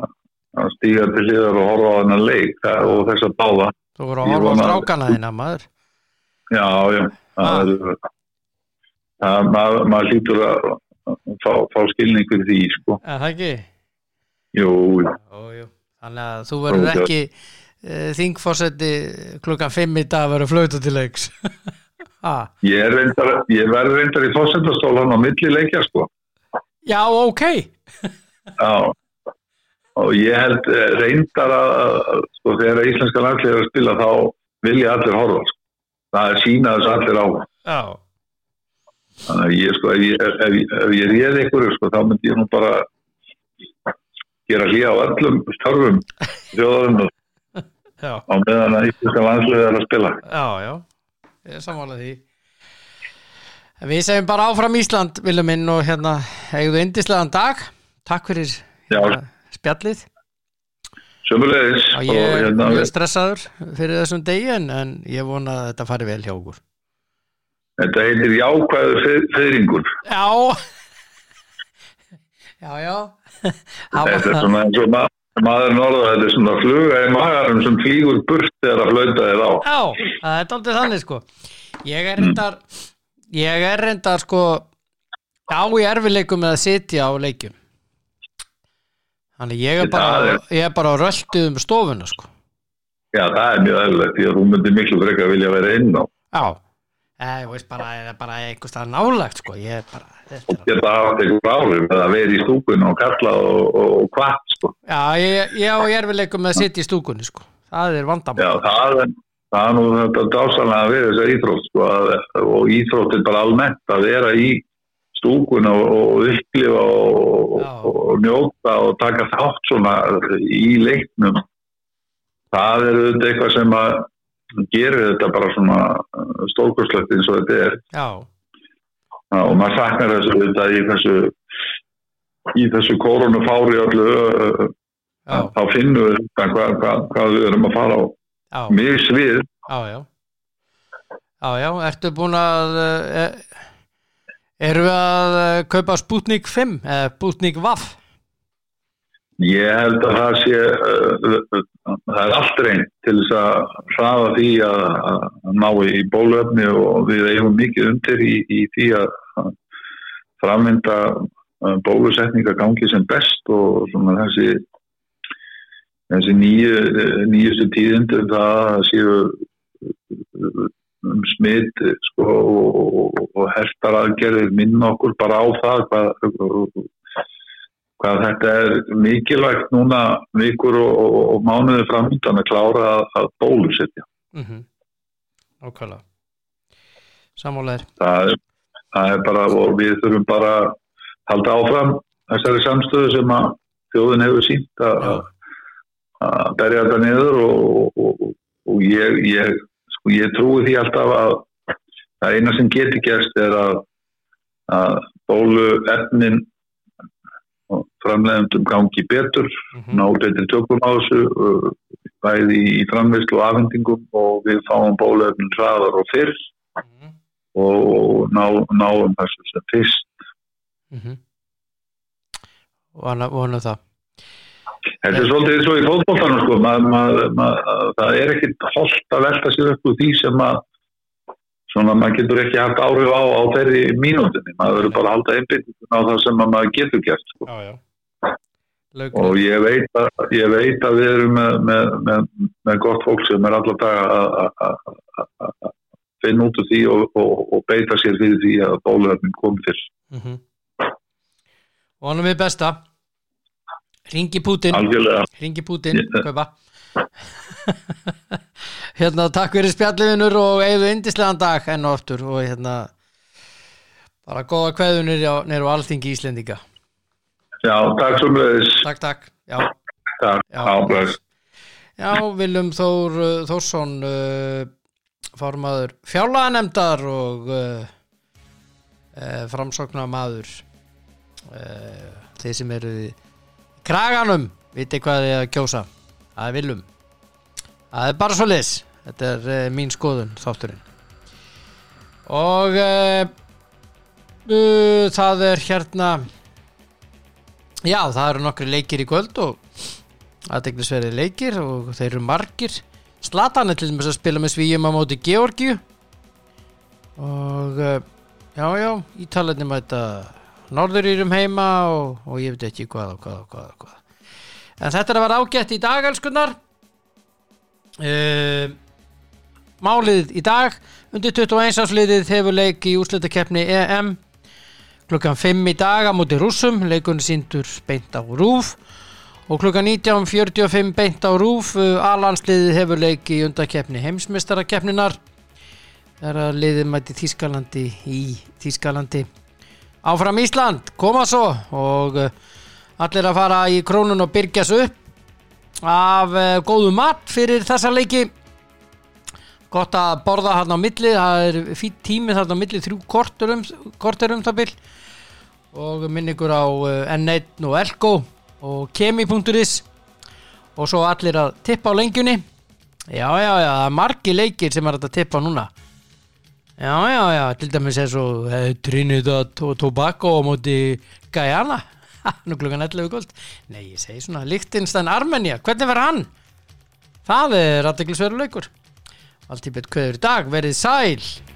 að stíga til hliðar og horfa á þennan leik og þess að báða. Þú voru að horfa á strákana þína, maður. Já. Maður hlýtur að fá skilning fyrir því, það ekki? Jú. Þannig að þú verður ekki þingforseti klukkan 5 í dag verður flauta til leiks. Ég verður reyndar í forsetastól hann á milli leikja Já, ok. Já. Og ég held reyndar að þegar íslenska landslið að spila þá vilja allir horfa. Það sýna þess allir á. Já. Þannig að ég ef ég réði ykkur þá myndi ég nú bara gera hlé á öllum störfum þjóðarinnar. Já. Á meðan að íslenska landslið að spila. Já. Ég er sammála því. En við segjum bara áfram Ísland, Vilum minn, og eigðu yndislegan dag. Takk fyrir spjallið. Sömuleiðis. Ég er stressaður fyrir þessum degi en ég vona að þetta fari vel hjá okkur. Þetta heitir jákvæður fyrringur. Já. Þetta er svona eins og maður norða, þetta er svona fluga í magarum sem flýgur burt þegar að flauta þér á. Já, það er aldrei þannig Ég er reyndar á í erfileikum með að sitja á leikjum. Þannig ég er bara á röltið stofuna Já, það er mjög erfilegt því að þú myndir miklu frekar vilja vera inn á. Já, Ég veist bara eitthvað staðar nálægt sko, ég bara þetta haft einhver áhrif með að vera í stúkunni og kalla og kvatt sko. Já, ég á erfiðleikum með að sitja í stúkunni sko. Það vandamál. Já, það nú þetta dásamlega við þessa íþrótt sko, og íþróttin bara almennt að vera í stúkunni og upplifa og njóta og taka þátt svona í leiknum. Það auðvitað eitthvað sem að gerir þetta bara svona stórkostlegt eins og þetta Já. Já, og maður saknar þessu auðvitað í þessu koronufári öllu þá finnum við hvað við erum að fara á mjög svið Já, ertu búin að erum við að kaupa Sputnik 5 eða Sputnik Vaff? Ég held að það sé það allt reynt til þess að hraða því að ná í bóluefni og við eigum mikið undir í því að framvinda bólusetningagangi sem best og svona þessi nýjustu tíðindi það séu smit sko, og hertar aðgerðir minna okkur bara á það hvað þetta mikilvægt núna vikur og mánuði framöndan að klára að bólusetja. Mhm. Ókvæla. Sammálaðir. Það bara, og við þurfum bara að halda áfram þessari samstöðu sem að þjóðin hefur sýnt að berja þetta niður og ég trúi því alltaf að það eina sem geti gerst að bóluefnin framleiðendum gangi betur ná betri tökum á þessu bæði í framleiðslu og afhendingum og við fáum bóluefnin hraðar og fyrr og náum þessu sem fyrst vona það þetta svolítið eins og í fótboltanum sko, það ekkert hollt að velta sér upp úr því sem að svona maður getur ekki haft áhrif á þeirri mínútinni, maður verður bara að halda einbeitinguna á það sem maður getur gert sko. Já. Og ég veit að við erum með gott fólk sem alla daga að finna út úr því og beita sér fyrir því að bóluefnin komi til. Vonum við besta. Hringi Pútín, kaupa. Takk fyrir spjallivinur og eigðu yndislegan dag enn og aftur og bara góða kveðunir á Alþingi Íslendinga Já, takk svo mjög Takk, Já, Willum Þór Þórsson formaður fjárlaganefndar og framsóknarmaður þeir sem eru í kraganum, viti hvað að kjósa Það Willum Það bara svo leis. Þetta mín skoðun þátturinn. Og það Já, það eru nokkri leikir í kvöld og athyglisverðir leikir og þeir eru margir. Zlatan til dæmis að spila með Svíum á móti Georgíu. Og já, Ítalarnir mæta Norðurírum heima og ég veit ekki hvað. En þetta að vera ágætt í dag, elskunnar. Málið í dag undir 21 ársliðið hefur leik í úrslitakeppni EM klukkan 5 í dag á móti Rússum leikurinn sýndur beint á RÚV og klukkan 19:45 beint á RÚV A-landsliðið hefur leik í undankeppni heimsmeistarakeppninnar þegar að liðið mæti Þýskalandi áfram Ísland koma svo og allir að fara í krónun og byrgja sig upp af góðu mat fyrir þessa leiki gott að borða hann á milli það fínn tími þarna á milli 3 korter það bil og minni ykkur á N1 og Elko og kemi.is og svo allir að tippa á lengjunni já, margi leikir sem að tippa núna já, til dæmis svo Trinidad og Tobago á móti Guyana nú klukkan 11 kvöld. Nei, ég segi svona Liechtenstein Armenia. Hvernig verður hann? Það athyglisverður leikur. Allt í bet kveður í dag. Verið sæl.